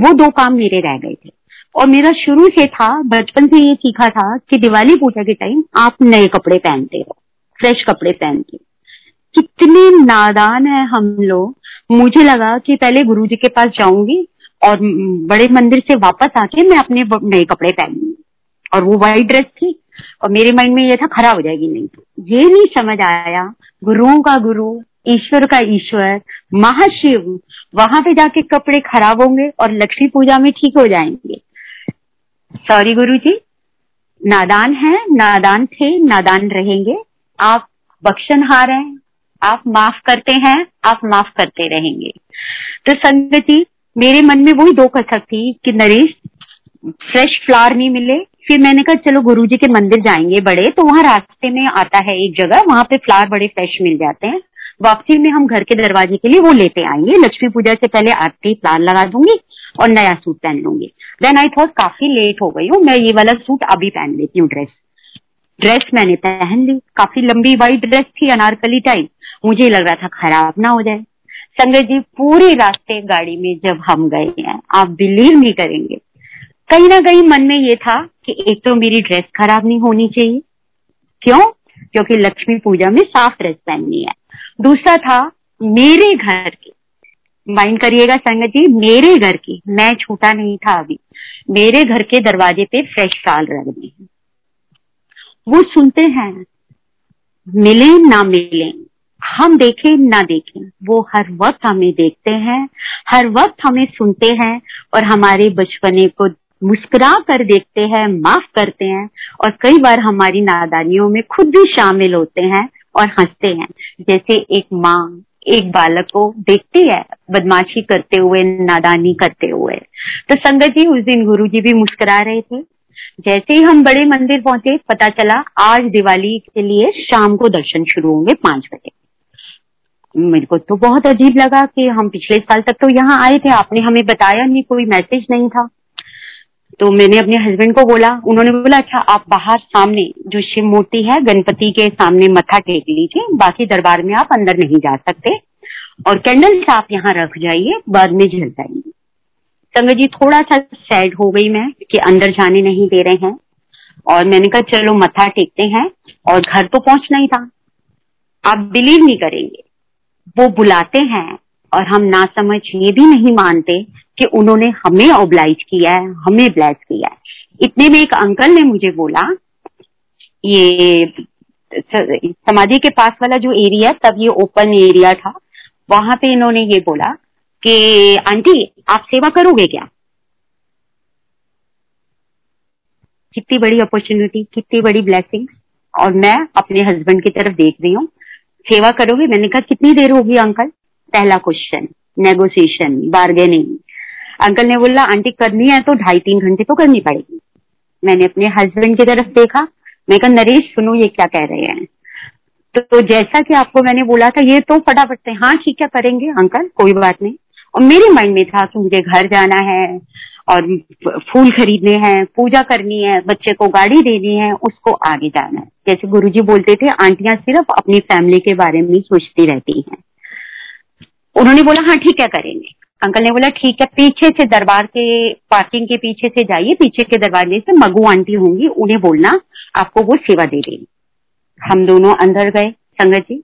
वो 2 काम मेरे रह गए थे। और मेरा शुरू से था, बचपन से ये सीखा था कि दिवाली पूजा के टाइम आप नए कपड़े पहनते हो, फ्रेश कपड़े पहनते हो। कितने नादान है हम लोग। मुझे लगा कि पहले गुरुजी के पास जाऊंगी और बड़े मंदिर से वापस आके मैं अपने नए कपड़े पहनूंगी, और वो वाइट ड्रेस थी और मेरे माइंड में ये था खराब हो जाएगी, नहीं। ये नहीं समझ आया गुरुओं का गुरु, ईश्वर का ईश्वर, महाशिव, वहां पे जाके कपड़े खराब होंगे और लक्ष्मी पूजा में ठीक हो जाएंगे। सॉरी गुरुजी, नादान है, नादान थे, नादान रहेंगे। आप बख्शनहार हैं, आप माफ करते हैं, आप माफ करते रहेंगे। तो संगति, मेरे मन में वही दो कसक थी कि नरेश फ्रेश फ्लावर नहीं मिले। फिर मैंने कहा चलो गुरुजी के मंदिर जाएंगे बड़े, तो वहाँ रास्ते में आता है एक जगह, वहाँ पे फ्लावर बड़े फ्रेश मिल जाते हैं, वापसी में हम घर के दरवाजे के लिए वो लेते आएंगे, लक्ष्मी पूजा से पहले आते ही फ्लावर लगा दूंगी और नया सूट पहन लूंगी। देन आई थॉट काफी लेट हो गई हूँ, मैं ये वाला सूट अभी पहन लेती हूँ। ड्रेस मैंने पहन ली, काफी लंबी वाइट ड्रेस थी, अनारकली टाइप। मुझे लग रहा था खराब ना हो जाए। संगत जी, पूरे रास्ते गाड़ी में जब हम गए हैं, आप बिलीव नहीं करेंगे, कहीं ना कहीं मन में ये था कि एक तो मेरी ड्रेस खराब नहीं होनी चाहिए, क्यों? क्योंकि लक्ष्मी पूजा में साफ ड्रेस पहननी है। दूसरा था मेरे घर की, माइंड करिएगा संगत जी, मेरे घर की, मैं छूटा नहीं था अभी, मेरे घर के दरवाजे पे फ्रेश शाल रखनी है। वो सुनते हैं, मिले ना मिले, हम देखें ना देखें, वो हर वक्त हमें देखते हैं, हर वक्त हमें सुनते हैं और हमारे बचपने को मुस्कुरा कर देखते हैं, माफ करते हैं, और कई बार हमारी नादानियों में खुद भी शामिल होते हैं और हंसते हैं। जैसे एक माँ एक बालक को देखती है बदमाशी करते हुए, नादानी करते हुए। तो संगत जी, उस दिन गुरुजी भी मुस्कुरा रहे थे। जैसे ही हम बड़े मंदिर पहुंचे, पता चला आज दिवाली के लिए शाम को दर्शन शुरू होंगे 5 बजे। मेरे को तो बहुत अजीब लगा कि हम पिछले साल तक तो यहाँ आए थे, आपने हमें बताया नहीं, कोई मैसेज नहीं था। तो मैंने अपने हस्बैंड को बोला, उन्होंने बोला अच्छा आप बाहर सामने जो शिव मूर्ति है गणपति के सामने मत्था टेक लीजिए, बाकी दरबार में आप अंदर नहीं जा सकते, और कैंडल्स आप यहाँ रख जाइए, बाद में जल जाएंगे। संगत जी, थोड़ा सा सैड हो गई मैं कि अंदर जाने नहीं दे रहे हैं, और मैंने कहा चलो मत्था टेकते हैं, और घर तो पहुंचना ही था। आप बिलीव नहीं करेंगे, वो बुलाते हैं और हम ना समझ ये भी नहीं मानते कि उन्होंने हमें ऑब्लाइज किया है, हमें ब्लेस किया है। इतने में एक अंकल ने मुझे बोला, ये समाधि के पास वाला जो एरिया, तब ये ओपन एरिया था, वहां पे इन्होंने ये बोला कि आंटी आप सेवा करोगे क्या? कितनी बड़ी अपॉर्चुनिटी, कितनी बड़ी ब्लेसिंग, और मैं अपने हस्बैंड की तरफ देख रही हूँ। सेवा करोगे? मैंने कहा कितनी देर होगी अंकल? पहला क्वेश्चन, नेगोशिएशन, बार्गेनिंग। अंकल ने बोला आंटी करनी है तो 2.5-3 घंटे तो करनी पड़ेगी। मैंने अपने हस्बैंड की तरफ देखा, मैंने कहा नरेश सुनो ये क्या कह रहे हैं। तो जैसा कि आपको मैंने बोला था, ये तो फटाफट से हाँ ठीक है करेंगे अंकल, कोई बात नहीं। और मेरे माइंड में था कि मुझे घर जाना है और फूल खरीदने हैं, पूजा करनी है, बच्चे को गाड़ी देनी है, उसको आगे जाना है। जैसे गुरुजी बोलते थे आंटियां सिर्फ अपनी फैमिली के बारे में सोचती रहती हैं। उन्होंने बोला हाँ ठीक है करेंगे। अंकल ने बोला ठीक है, पीछे से दरबार के पार्किंग के पीछे से जाइए, पीछे के दरवाजे से मगू आंटी होंगी, उन्हें बोलना आपको वो सेवा दे देंगी। हम दोनों अंदर गए संगत जी।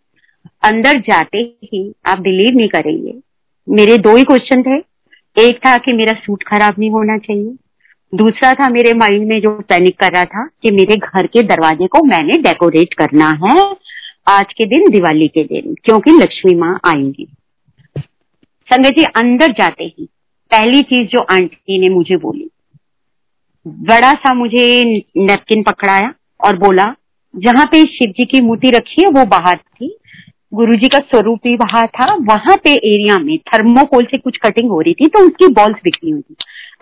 अंदर जाते ही आप बिलीव नहीं करेंगे, मेरे 2 ही क्वेश्चन थे। एक था कि मेरा सूट खराब नहीं होना चाहिए, दूसरा था मेरे माइंड में जो पैनिक कर रहा था कि मेरे घर के दरवाजे को मैंने डेकोरेट करना है आज के दिन, दिवाली के दिन, क्योंकि लक्ष्मी माँ आएंगी। संगत जी, अंदर जाते ही पहली चीज जो आंटी ने मुझे बोली, बड़ा सा मुझे नैपकिन पकड़ाया और बोला जहाँ पे शिव जी की मूर्ति रखी है वो बाहर थी, गुरुजी का स्वरूप भी बाहर था, वहां पे एरिया में थर्मोकोल से कुछ कटिंग हो रही थी तो उसकी बॉल्स बिखरी हुई थी।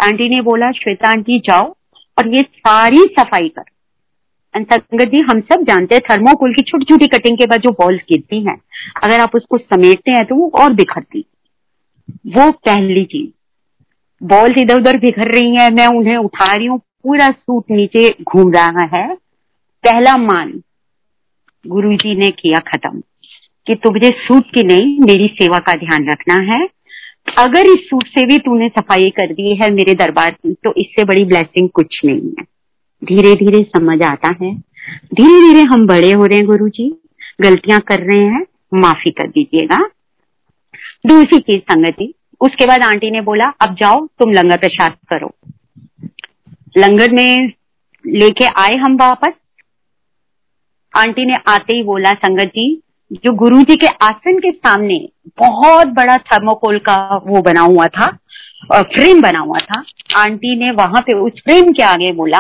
आंटी ने बोला श्वेता आंटी जाओ और ये सारी सफाई करो। संगत जी, हम सब जानते हैं थर्मोकोल की छोटी छोटी कटिंग के बाद जो बॉल्स गिरती हैं, अगर आप उसको समेटते हैं तो वो और बिखरती। वो पहली चीज, बॉल्स इधर उधर बिखर रही है, मैं उन्हें उठा रही हूँ, पूरा सूट नीचे घूम रहा है। पहला मान गुरुजी ने किया खत्म कि तुझे सूट की नहीं मेरी सेवा का ध्यान रखना है। अगर इस सूट से भी तूने सफाई कर दी है मेरे दरबार की तो इससे बड़ी ब्लेसिंग कुछ नहीं है। धीरे धीरे समझ आता है, धीरे धीरे हम बड़े हो रहे हैं। गुरु जी गलतियां कर रहे हैं, माफी कर दीजिएगा। दूसरी चीज संगति, उसके बाद आंटी ने बोला अब जाओ तुम लंगर प्रसाद करो। लंगर में लेके आए हम वापस। आंटी ने आते ही बोला संगत जी जो गुरुजी के आसन के सामने बहुत बड़ा थर्मोकोल का वो बना हुआ था, फ्रेम बना हुआ था, आंटी ने वहां पे उस फ्रेम के आगे बोला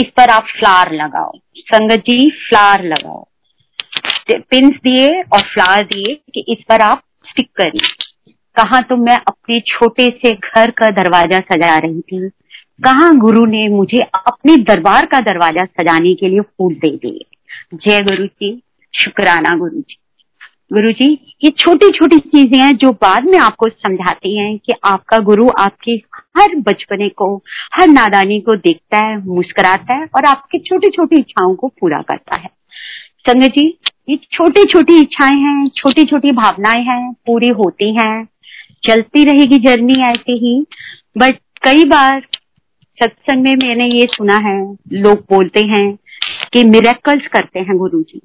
इस पर आप फ्लावर लगाओ। संगत जी फ्लावर लगाओ, पिंस दिए और फ्लावर दिए कि इस पर आप स्टिक करिए। कहां तो मैं अपने छोटे से घर का दरवाजा सजा रही थी, कहां गुरु ने मुझे अपने दरबार का दरवाजा सजाने के लिए फूल दे दिए। जय गुरु जी, शुक्राना गुरु जी। गुरु जी ये छोटी छोटी चीजें हैं जो बाद में आपको समझाती हैं कि आपका गुरु आपके हर बचपने को, हर नादानी को देखता है, मुस्कुराता है और आपकी छोटी छोटी इच्छाओं को पूरा करता है। संगत जी ये छोटी छोटी इच्छाएं हैं, छोटी छोटी भावनाएं हैं, पूरी होती हैं, चलती रहेगी जर्नी ऐसे ही। बट कई बार सत्संग में मैंने ये सुना है लोग बोलते हैं कि मिरेकल्स करते हैं गुरु जी,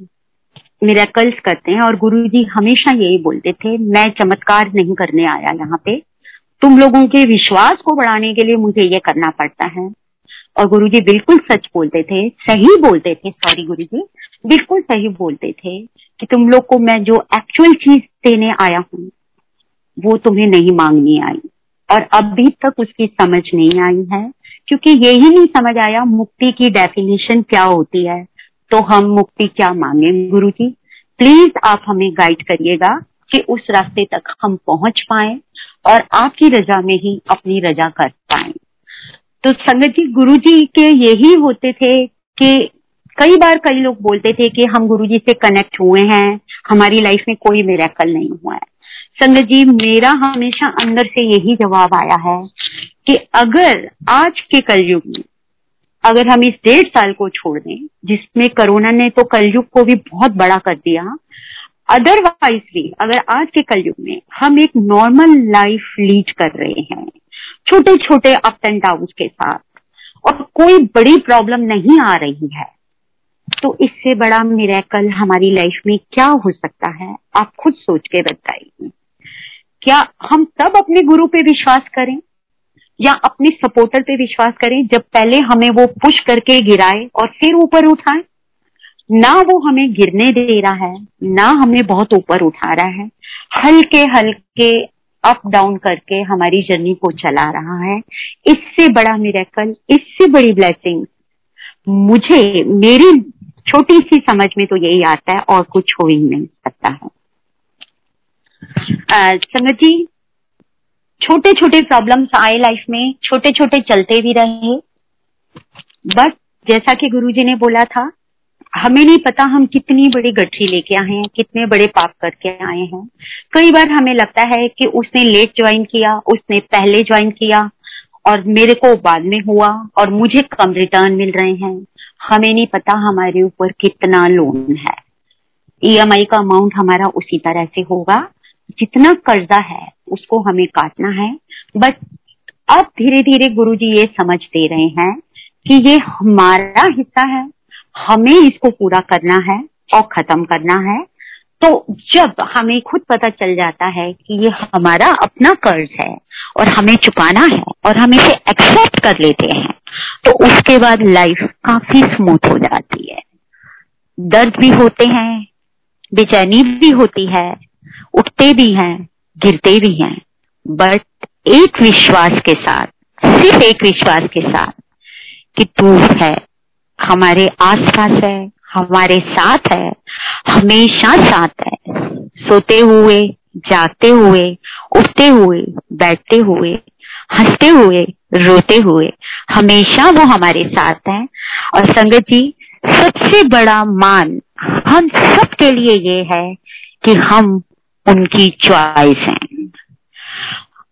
मिरेकल्स करते हैं। और गुरु जी हमेशा यही बोलते थे मैं चमत्कार नहीं करने आया यहाँ पे, तुम लोगों के विश्वास को बढ़ाने के लिए मुझे ये करना पड़ता है। और गुरु जी बिल्कुल सच बोलते थे, सही बोलते थे, सॉरी गुरु जी बिल्कुल सही बोलते थे कि तुम लोग को मैं जो एक्चुअल चीज देने आया हूँ वो तुम्हें नहीं मांगनी आई। और अभी तक उसकी समझ नहीं आई है क्योंकि यही नहीं समझ आया मुक्ति की डेफिनेशन क्या होती है, तो हम मुक्ति क्या मांगे। गुरुजी प्लीज आप हमें गाइड करिएगा कि उस रास्ते तक हम पहुंच पाए और आपकी रजा में ही अपनी रजा कर पाए। तो संगत जी गुरुजी के यही होते थे कि कई बार कई लोग बोलते थे कि हम गुरुजी से कनेक्ट हुए हैं, हमारी लाइफ में कोई मिरेकल नहीं हुआ है। संगत जी मेरा हमेशा अंदर से यही जवाब आया है कि अगर आज के कलयुग में अगर हम इस 1.5 साल को छोड़ दें जिसमें कोरोना ने तो कलयुग को भी बहुत बड़ा कर दिया, अदरवाइज भी अगर आज के कलयुग में हम एक नॉर्मल लाइफ लीड कर रहे हैं छोटे छोटे अप एंड डाउन के साथ और कोई बड़ी प्रॉब्लम नहीं आ रही है, तो इससे बड़ा मिरेकल हमारी लाइफ में क्या हो सकता है। आप खुद सोच के बताइए, क्या हम तब अपने गुरु पे विश्वास करें या अपने सपोर्टर पे विश्वास करें जब पहले हमें वो पुश करके गिराए और फिर ऊपर उठाए? ना वो हमें गिरने दे रहा है, ना हमें बहुत ऊपर उठा रहा है, हल्के हल्के अप डाउन करके हमारी जर्नी को चला रहा है। इससे बड़ा मिरेकल, इससे बड़ी ब्लेसिंग मुझे मेरी छोटी सी समझ में तो यही आता है और कुछ हो ही नहीं सकता है। संगत जी छोटे छोटे प्रॉब्लम्स आए लाइफ में, छोटे छोटे चलते भी रहे, बट जैसा कि गुरुजी ने बोला था हमें नहीं पता हम कितनी बड़ी गठरी लेके आए हैं, कितने बड़े पाप करके आए हैं। कई बार हमें लगता है कि उसने लेट ज्वाइन किया, उसने पहले ज्वाइन किया और मेरे को बाद में हुआ और मुझे कम रिटर्न मिल रहे हैं। हमें नहीं पता हमारे ऊपर कितना लोन है, EMI का अमाउंट हमारा उसी तरह से होगा, जितना कर्जा है उसको हमें काटना है। बट अब धीरे धीरे गुरुजी ये समझ दे रहे हैं कि ये हमारा हिस्सा है, हमें इसको पूरा करना है और खत्म करना है। तो जब हमें खुद पता चल जाता है कि ये हमारा अपना कर्ज है और हमें चुकाना है और हम इसे एक्सेप्ट कर लेते हैं, तो उसके बाद लाइफ काफी स्मूथ हो जाती है। दर्द भी होते हैं, बेचैनी भी होती है, उठते भी हैं, गिरते भी हैं, बट एक विश्वास के साथ, सिर्फ एक विश्वास के साथ कि तू है, हमारे आसपास है, हमारे साथ है, हमेशा साथ है। सोते हुए, जागते हुए, उठते हुए, बैठते हुए, हंसते हुए, रोते हुए, हमेशा वो हमारे साथ है। और संगत जी सबसे बड़ा मान हम सब के लिए ये है कि हम उनकी चॉइस है।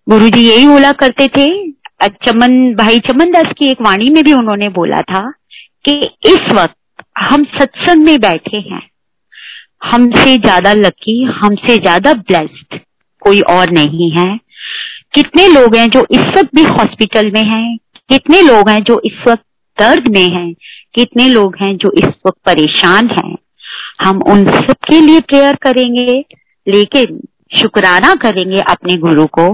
गुरुजी यही बोला करते थे, चमन भाई चमन दास की एक वाणी में भी उन्होंने बोला था कि इस वक्त हम सत्संग में बैठे हैं, हमसे ज्यादा लकी, हमसे ज्यादा ब्लेस्ड कोई और नहीं है। कितने लोग हैं जो इस वक्त भी हॉस्पिटल में हैं, कितने लोग हैं जो इस वक्त दर्द में हैं, कितने लोग हैं जो इस वक्त परेशान हैं। हम उन सब के लिए प्रेयर करेंगे, लेकिन शुक्राना करेंगे अपने गुरु को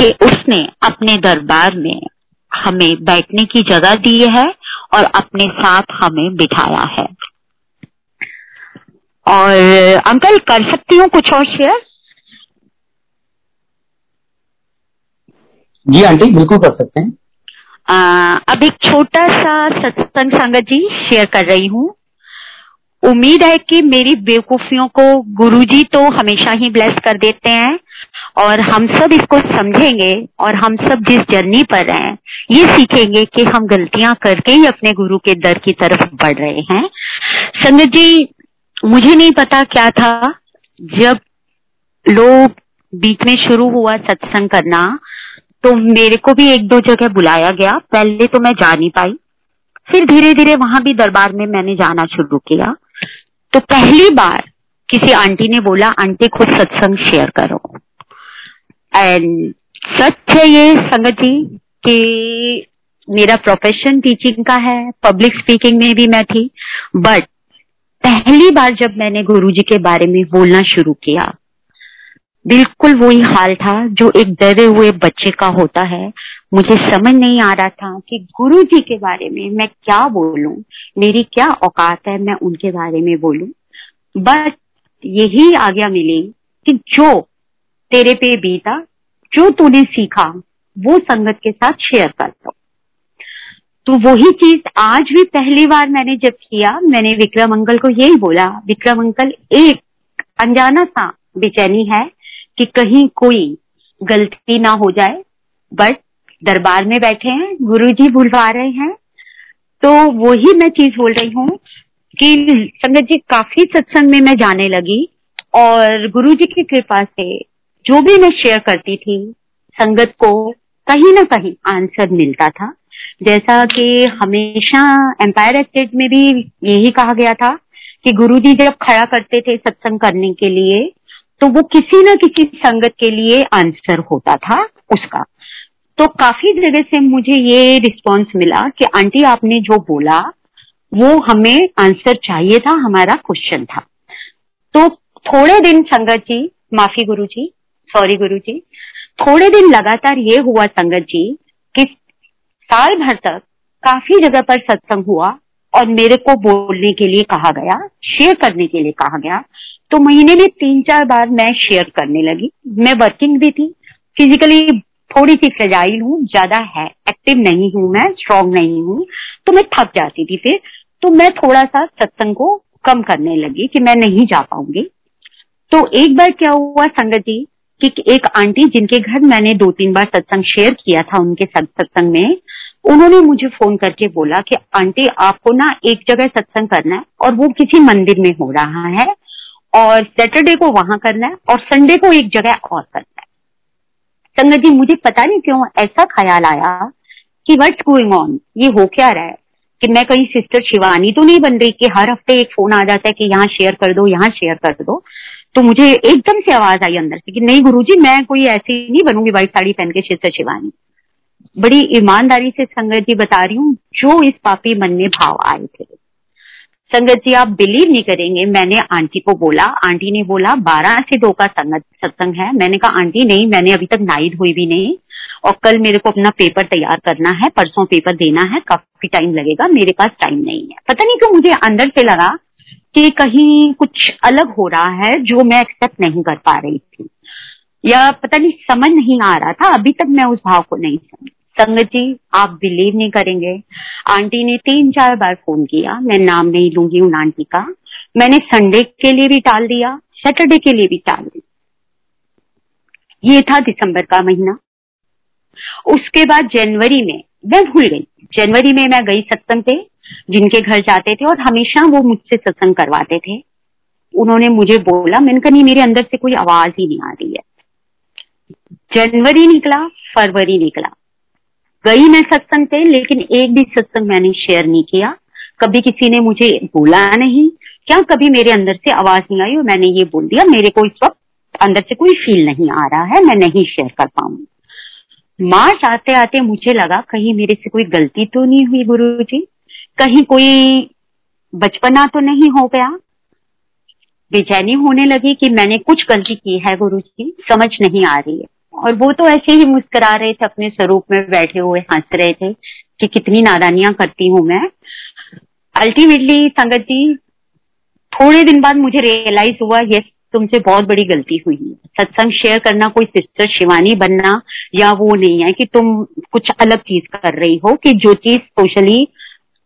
कि उसने अपने दरबार में हमें बैठने की जगह दी है और अपने साथ हमें बिठाया है। और अंकल, कर सकती हूँ कुछ और शेयर? जी आंटी, बिल्कुल कर सकते हैं। अब एक छोटा सा सत्संग संगत जी शेयर कर रही हूँ। उम्मीद है कि मेरी बेवकूफियों को गुरुजी तो हमेशा ही ब्लेस कर देते हैं और हम सब इसको समझेंगे और हम सब जिस जर्नी पर हैं ये सीखेंगे कि हम गलतियां करके ही अपने गुरु के दर की तरफ बढ़ रहे हैं। संगत जी, मुझे नहीं पता क्या था, जब लोग बीच में शुरू हुआ सत्संग करना तो मेरे को भी एक दो जगह बुलाया गया। पहले तो मैं जा नहीं पाई, फिर धीरे धीरे वहां भी दरबार में मैंने जाना शुरू किया। तो पहली बार किसी आंटी ने बोला, आंटी खुद सत्संग शेयर करो। एंड सच है ये संगत जी कि मेरा प्रोफेशन टीचिंग का है, पब्लिक स्पीकिंग में भी मैं थी, बट पहली बार जब मैंने गुरुजी के बारे में बोलना शुरू किया, बिल्कुल वही हाल था जो एक डरे हुए बच्चे का होता है। मुझे समझ नहीं आ रहा था कि गुरुजी के बारे में मैं क्या बोलूं, मेरी क्या औकात है मैं उनके बारे में बोलूं। बट यही आज्ञा मिली कि जो तेरे पे बीता, जो तूने सीखा, वो संगत के साथ शेयर कर दो। तो वही चीज आज भी पहली बार मैंने जब किया, मैंने विक्रम अंकल को यही बोला, विक्रम अंकल एक अनजाना सा बेचैनी है कि कहीं कोई गलती ना हो जाए, बट दरबार में बैठे हैं, गुरुजी बुलवा रहे हैं। तो वही मैं चीज बोल रही हूँ कि संगत जी, काफी सत्संग में मैं जाने लगी और गुरुजी की कृपा से जो भी मैं शेयर करती थी, संगत को कहीं ना कहीं आंसर मिलता था। जैसा कि हमेशा एम्पायर स्टेट में भी यही कहा गया था कि गुरुजी जब खड़ा करते थे सत्संग करने के लिए तो वो किसी ना किसी संगत के लिए आंसर होता था उसका। तो काफी जगह से मुझे ये रिस्पांस मिला कि आंटी आपने जो बोला वो हमें आंसर चाहिए था, हमारा क्वेश्चन था। तो थोड़े दिन संगत जी, माफी गुरुजी, सॉरी गुरुजी, थोड़े दिन लगातार ये हुआ संगत जी कि साल भर तक काफी जगह पर सत्संग हुआ और मेरे को बोलने के लिए कहा गया, शेयर करने के लिए कहा गया। तो महीने में 3-4 बार मैं शेयर करने लगी। मैं वर्किंग भी थी, फिजिकली थोड़ी सी फ्रेजाइल हूँ, ज्यादा है, एक्टिव नहीं हूँ, मैं स्ट्रांग नहीं हूँ, तो मैं थक जाती थी। फिर तो मैं थोड़ा सा सत्संग को कम करने लगी कि मैं नहीं जा पाऊंगी। तो एक बार क्या हुआ संगत जी कि एक आंटी जिनके घर मैंने 2-3 बार सत्संग शेयर किया था, उनके सत्संग में उन्होंने मुझे फोन करके बोला कि आंटी आपको ना एक जगह सत्संग करना है और वो किसी मंदिर में हो रहा है, और सैटरडे को वहां करना है और संडे को एक जगह और करना है। संगत जी, मुझे पता नहीं क्यों ऐसा ख्याल आया कि व्हाट्स गोइंग ऑन, ये हो क्या रहा है, कि मैं कहीं सिस्टर शिवानी तो नहीं बन रही कि हर हफ्ते एक फोन आ जाता है कि यहाँ शेयर कर दो, यहाँ शेयर कर दो। तो मुझे एकदम से आवाज आई अंदर से कि नहीं गुरुजी, मैं कोई ऐसी नहीं बनूंगी व्हाइट साड़ी पहन के सिस्टर शिवानी। बड़ी ईमानदारी से संगत जी बता रही हूँ, जो इस पापी मन में भाव आए थे। संगत जी, आप बिलीव नहीं करेंगे, मैंने आंटी को बोला, आंटी ने बोला 12 से 2 का संगत सत्संग है। मैंने कहा आंटी नहीं, मैंने अभी तक नाइट हुई भी नहीं और कल मेरे को अपना पेपर तैयार करना है, परसों पेपर देना है, काफी टाइम लगेगा, मेरे पास टाइम नहीं है। पता नहीं क्यों मुझे अंदर से लगा कि कहीं कुछ अलग हो रहा है जो मैं एक्सेप्ट नहीं कर पा रही थी, या पता नहीं समझ नहीं आ रहा था, अभी तक मैं उस भाव को नहीं समझी। संगत जी, आप बिलीव नहीं करेंगे, आंटी ने 3-4 बार फोन किया, मैं नाम नहीं लूंगी उन आंटी का। मैंने संडे के लिए भी टाल दिया, सैटरडे के लिए भी टाल दिया। ये था दिसंबर का महीना। उसके बाद जनवरी में मैं भूल गई, जनवरी में मैं गई सत्संग पे जिनके घर जाते थे और हमेशा वो मुझसे सत्संग करवाते थे। उन्होंने मुझे बोला, मैंने कहा नहीं, मेरे अंदर से कोई आवाज ही नहीं आ रही है। जनवरी निकला, फरवरी निकला, गई मैं सत्संग पे, लेकिन एक भी सत्संग मैंने शेयर नहीं किया। कभी किसी ने मुझे बोला नहीं, क्या कभी मेरे अंदर से आवाज नहीं आई और मैंने ये बोल दिया मेरे को इस वक्त अंदर से कोई फील नहीं आ रहा है, मैं नहीं शेयर कर पाऊंगी। मार्च आते आते मुझे लगा कहीं मेरे से कोई गलती तो नहीं हुई गुरुजी, कहीं कोई बचपना तो नहीं हो गया। बेचैनी होने लगी कि मैंने कुछ गलती की है गुरुजी, समझ नहीं आ रही है। और वो तो ऐसे ही मुस्कुरा रहे थे, अपने स्वरूप में बैठे हुए हंस रहे थे कि कितनी नादानियां करती हूँ मैं। अल्टीमेटली संगत जी, थोड़े दिन बाद मुझे रियलाइज हुआ यस, तुमसे बहुत बड़ी गलती हुई है। सत्संग शेयर करना, कोई सिस्टर शिवानी बनना या वो नहीं है कि तुम कुछ अलग चीज कर रही हो, कि जो चीज सोशली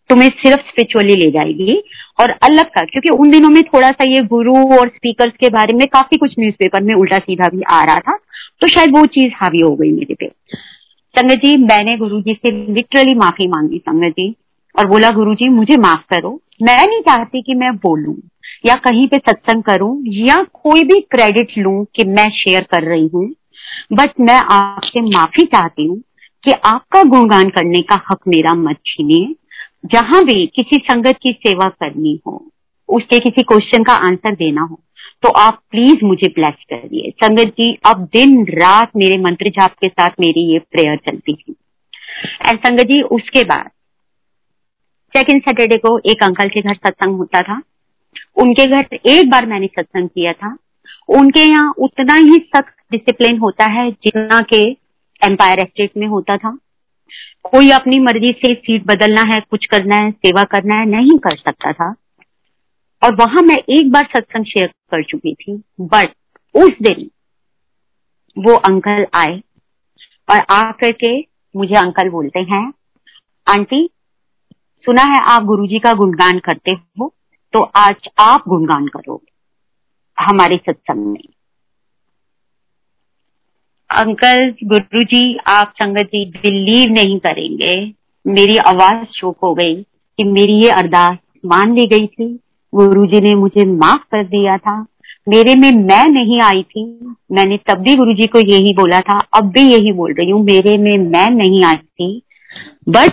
तुम्हें सिर्फ स्पिरिचुअली ले जाएगी और अलग का, क्योंकि उन दिनों में थोड़ा सा ये गुरु और स्पीकर्स के बारे में काफी कुछ न्यूज़पेपर में उल्टा सीधा भी आ रहा था, तो शायद वो चीज हावी हो गई मेरे पे। संगत जी, मैंने गुरु जी से लिटरली माफी मांगी संगत जी, और बोला गुरु जी मुझे माफ करो, मैं नहीं चाहती कि मैं बोलूं या कहीं पे सत्संग करूं या कोई भी क्रेडिट लूं कि मैं शेयर कर रही हूं, बट मैं आपसे माफी चाहती हूं कि आपका गुणगान करने का हक मेरा मत छीनिए। जहां भी किसी संगत की सेवा करनी हो, उसके किसी क्वेश्चन का आंसर देना हो, तो आप प्लीज मुझे ब्लेस करिए। संगत जी, अब दिन रात मेरे मंत्र जाप के साथ मेरी ये प्रेयर चलती थी। एंड संगत जी, उसके बाद सेकेंड सैटरडे को एक अंकल के घर सत्संग होता था। उनके घर एक बार मैंने सत्संग किया था। उनके यहाँ उतना ही सख्त डिसिप्लिन होता है जितना के एम्पायर स्टेट में होता था। कोई अपनी मर्जी से सीट बदलना है, कुछ करना है, सेवा करना है, नहीं कर सकता था। और वहां मैं एक बार सत्संग शेयर कर चुकी थी, बट उस दिन वो अंकल आए और आकर के मुझे अंकल बोलते हैं, आंटी सुना है आप गुरुजी का गुणगान करते हो, तो आज आप गुणगान करो हमारे सत्संग में। अंकल, गुरुजी आप संगत जी बिलीव नहीं करेंगे, मेरी आवाज शोक हो गई कि मेरी ये अरदास मान ली गई थी, गुरुजी ने मुझे माफ कर दिया था। मेरे में मैं नहीं आई थी, मैंने तब भी गुरुजी को यही बोला था, अब भी यही बोल रही हूँ, मेरे में मैं नहीं आई थी, बट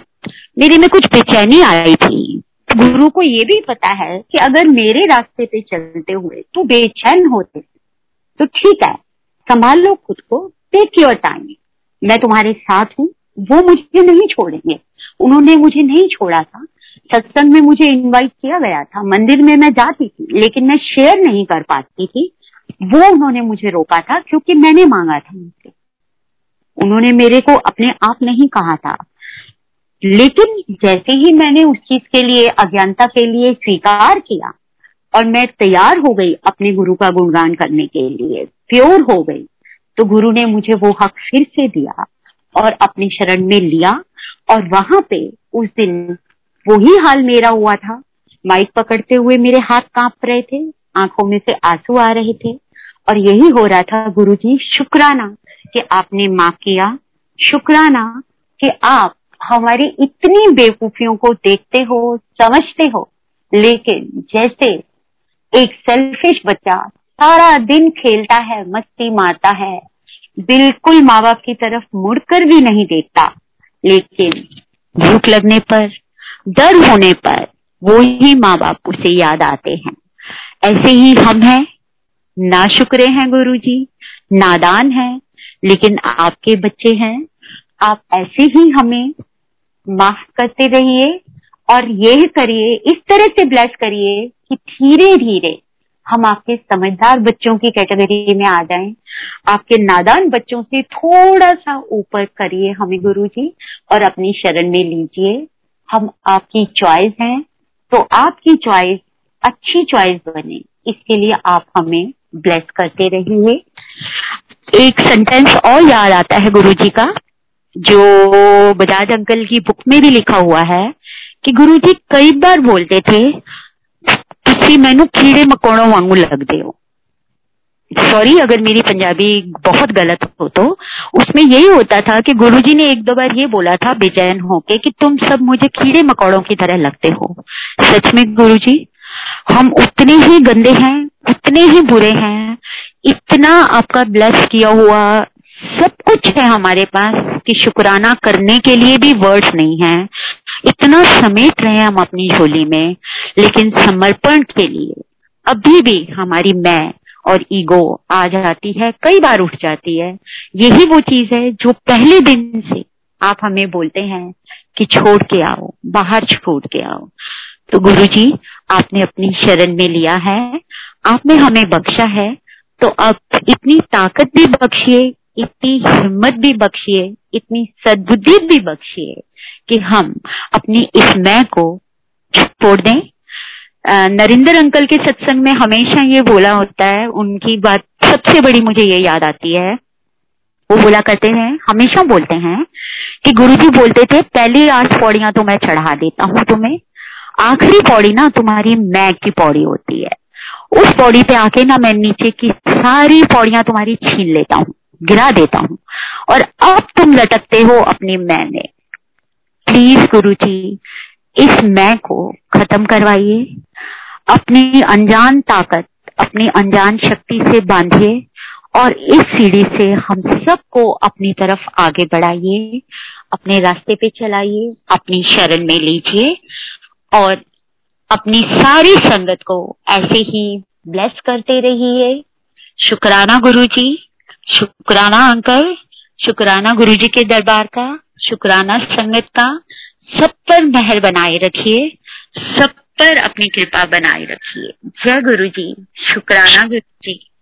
मेरे में कुछ बेचैनी आई थी। गुरु को ये भी पता है कि अगर मेरे रास्ते पे चलते हुए तू बेचैन होते तो ठीक है, संभाल लो खुद को, टेक योर टाइम, मैं तुम्हारे साथ हूँ। वो मुझे नहीं छोड़ेंगे, उन्होंने मुझे नहीं छोड़ा था। सत्संग में मुझे इनवाइट किया गया था, मंदिर में मैं जाती थी लेकिन मैं शेयर नहीं कर पाती थी। वो उन्होंने मुझे रोका था क्योंकि मैंने मांगा था उनसे, उन्होंने मेरे को अपने आप नहीं कहा था। लेकिन जैसे ही मैंने उस चीज के लिए, अज्ञानता के लिए स्वीकार किया और मैं तैयार हो गई अपने गुरु का गुणगान करने के लिए, प्योर हो गई, तो गुरु ने मुझे वो हक फिर से दिया और अपनी शरण में लिया। और वहां पे उस दिन वही हाल मेरा हुआ था, माइक पकड़ते हुए मेरे हाथ कांप रहे थे, आंखों में से आंसू आ रहे थे, और यही हो रहा था, गुरुजी शुक्राना कि आपने माफ किया, शुक्राना कि आप हमारी इतनी बेवकूफियों को देखते हो, समझते हो। लेकिन जैसे एक सेल्फिश बच्चा सारा दिन खेलता है, मस्ती मारता है, बिल्कुल माँ बाप की तरफ मुड़कर भी नहीं देखता, लेकिन भूख लगने पर, डर होने पर वो ही माँ बाप उसे याद आते हैं। ऐसे ही हम हैं, ना शुक्रे हैं गुरुजी, नादान हैं, लेकिन आपके बच्चे हैं। आप ऐसे ही हमें माफ करते रहिए और यह करिए, इस तरह से ब्लेस करिए कि धीरे धीरे हम आपके समझदार बच्चों की कैटेगरी में आ जाएं, आपके नादान बच्चों से थोड़ा सा ऊपर करिए हमें गुरुजी और अपनी शरण में लीजिए। हम आपकी चॉइस हैं, तो आपकी चॉइस अच्छी चॉइस बने, इसके लिए आप हमें ब्लेस करते रहिए। एक सेंटेंस और याद आता है गुरुजी का, जो बजाज अंकल की बुक में भी लिखा हुआ है कि गुरुजी कई बार बोलते थे, तुसी मैनू कीड़े मकोड़ों वांगू लगदे हो। सॉरी अगर मेरी पंजाबी बहुत गलत हो तो। उसमें यही होता था कि गुरुजी ने एक दो बार ये बोला था बेचैन होके कि तुम सब मुझे कीड़े मकोड़ों की तरह लगते हो। सच में गुरुजी हम उतने ही गंदे हैं, उतने ही बुरे हैं। इतना आपका ब्लेस किया हुआ सब कुछ है हमारे पास कि शुक्राना करने के लिए भी वर्ड्स नहीं हैं। इतना समेट रहे हैं हम अपनी झोली में, लेकिन समर्पण के लिए अभी भी हमारी मैं और ईगो आ जाती है, कई बार उठ जाती है। यही वो चीज है जो पहले दिन से आप हमें बोलते हैं कि छोड़ के आओ, बाहर छोड़ के आओ। तो गुरुजी आपने अपनी शरण में लिया है, आपने हमें बख्शा है, तो अब इतनी ताकत भी बख्शिए, इतनी हिम्मत भी बख्शिए, इतनी सद्बुद्धि भी बख्शिए कि हम अपनी इस मैं को छोड़ दें। नरिंदर अंकल के सत्संग में हमेशा ये बोला होता है, उनकी बात सबसे बड़ी मुझे ये याद आती है। वो बोला करते हैं, हमेशा बोलते हैं कि गुरुजी बोलते थे पहली 8 पौड़ियां तो मैं चढ़ा देता हूँ तुम्हें, आखिरी पौड़ी ना तुम्हारी मैं की पौड़ी होती है, उस पौड़ी पे आके ना मैं नीचे की सारी पौड़ियां तुम्हारी छीन लेता हूँ, गिरा देता हूँ, और अब तुम लटकते हो अपनी मैं में। प्लीज गुरुजी इस मैं को खत्म करवाइए, अपनी अनजान ताकत, अपनी अनजान शक्ति से बांधिए और इस सीढ़ी से हम सबको अपनी तरफ आगे बढ़ाइए, अपने रास्ते पे चलाइए, अपनी शरण में लीजिए और अपनी सारी संगत को ऐसे ही ब्लेस करते रहिए। शुक्राना गुरुजी, शुक्राना अंकल, शुक्राना गुरुजी के दरबार का, शुक्राना संगत का। सब पर मेहर बनाए रखिए, सब पर अपनी कृपा बनाए रखिए। जय गुरुजी, शुक्राना गुरुजी।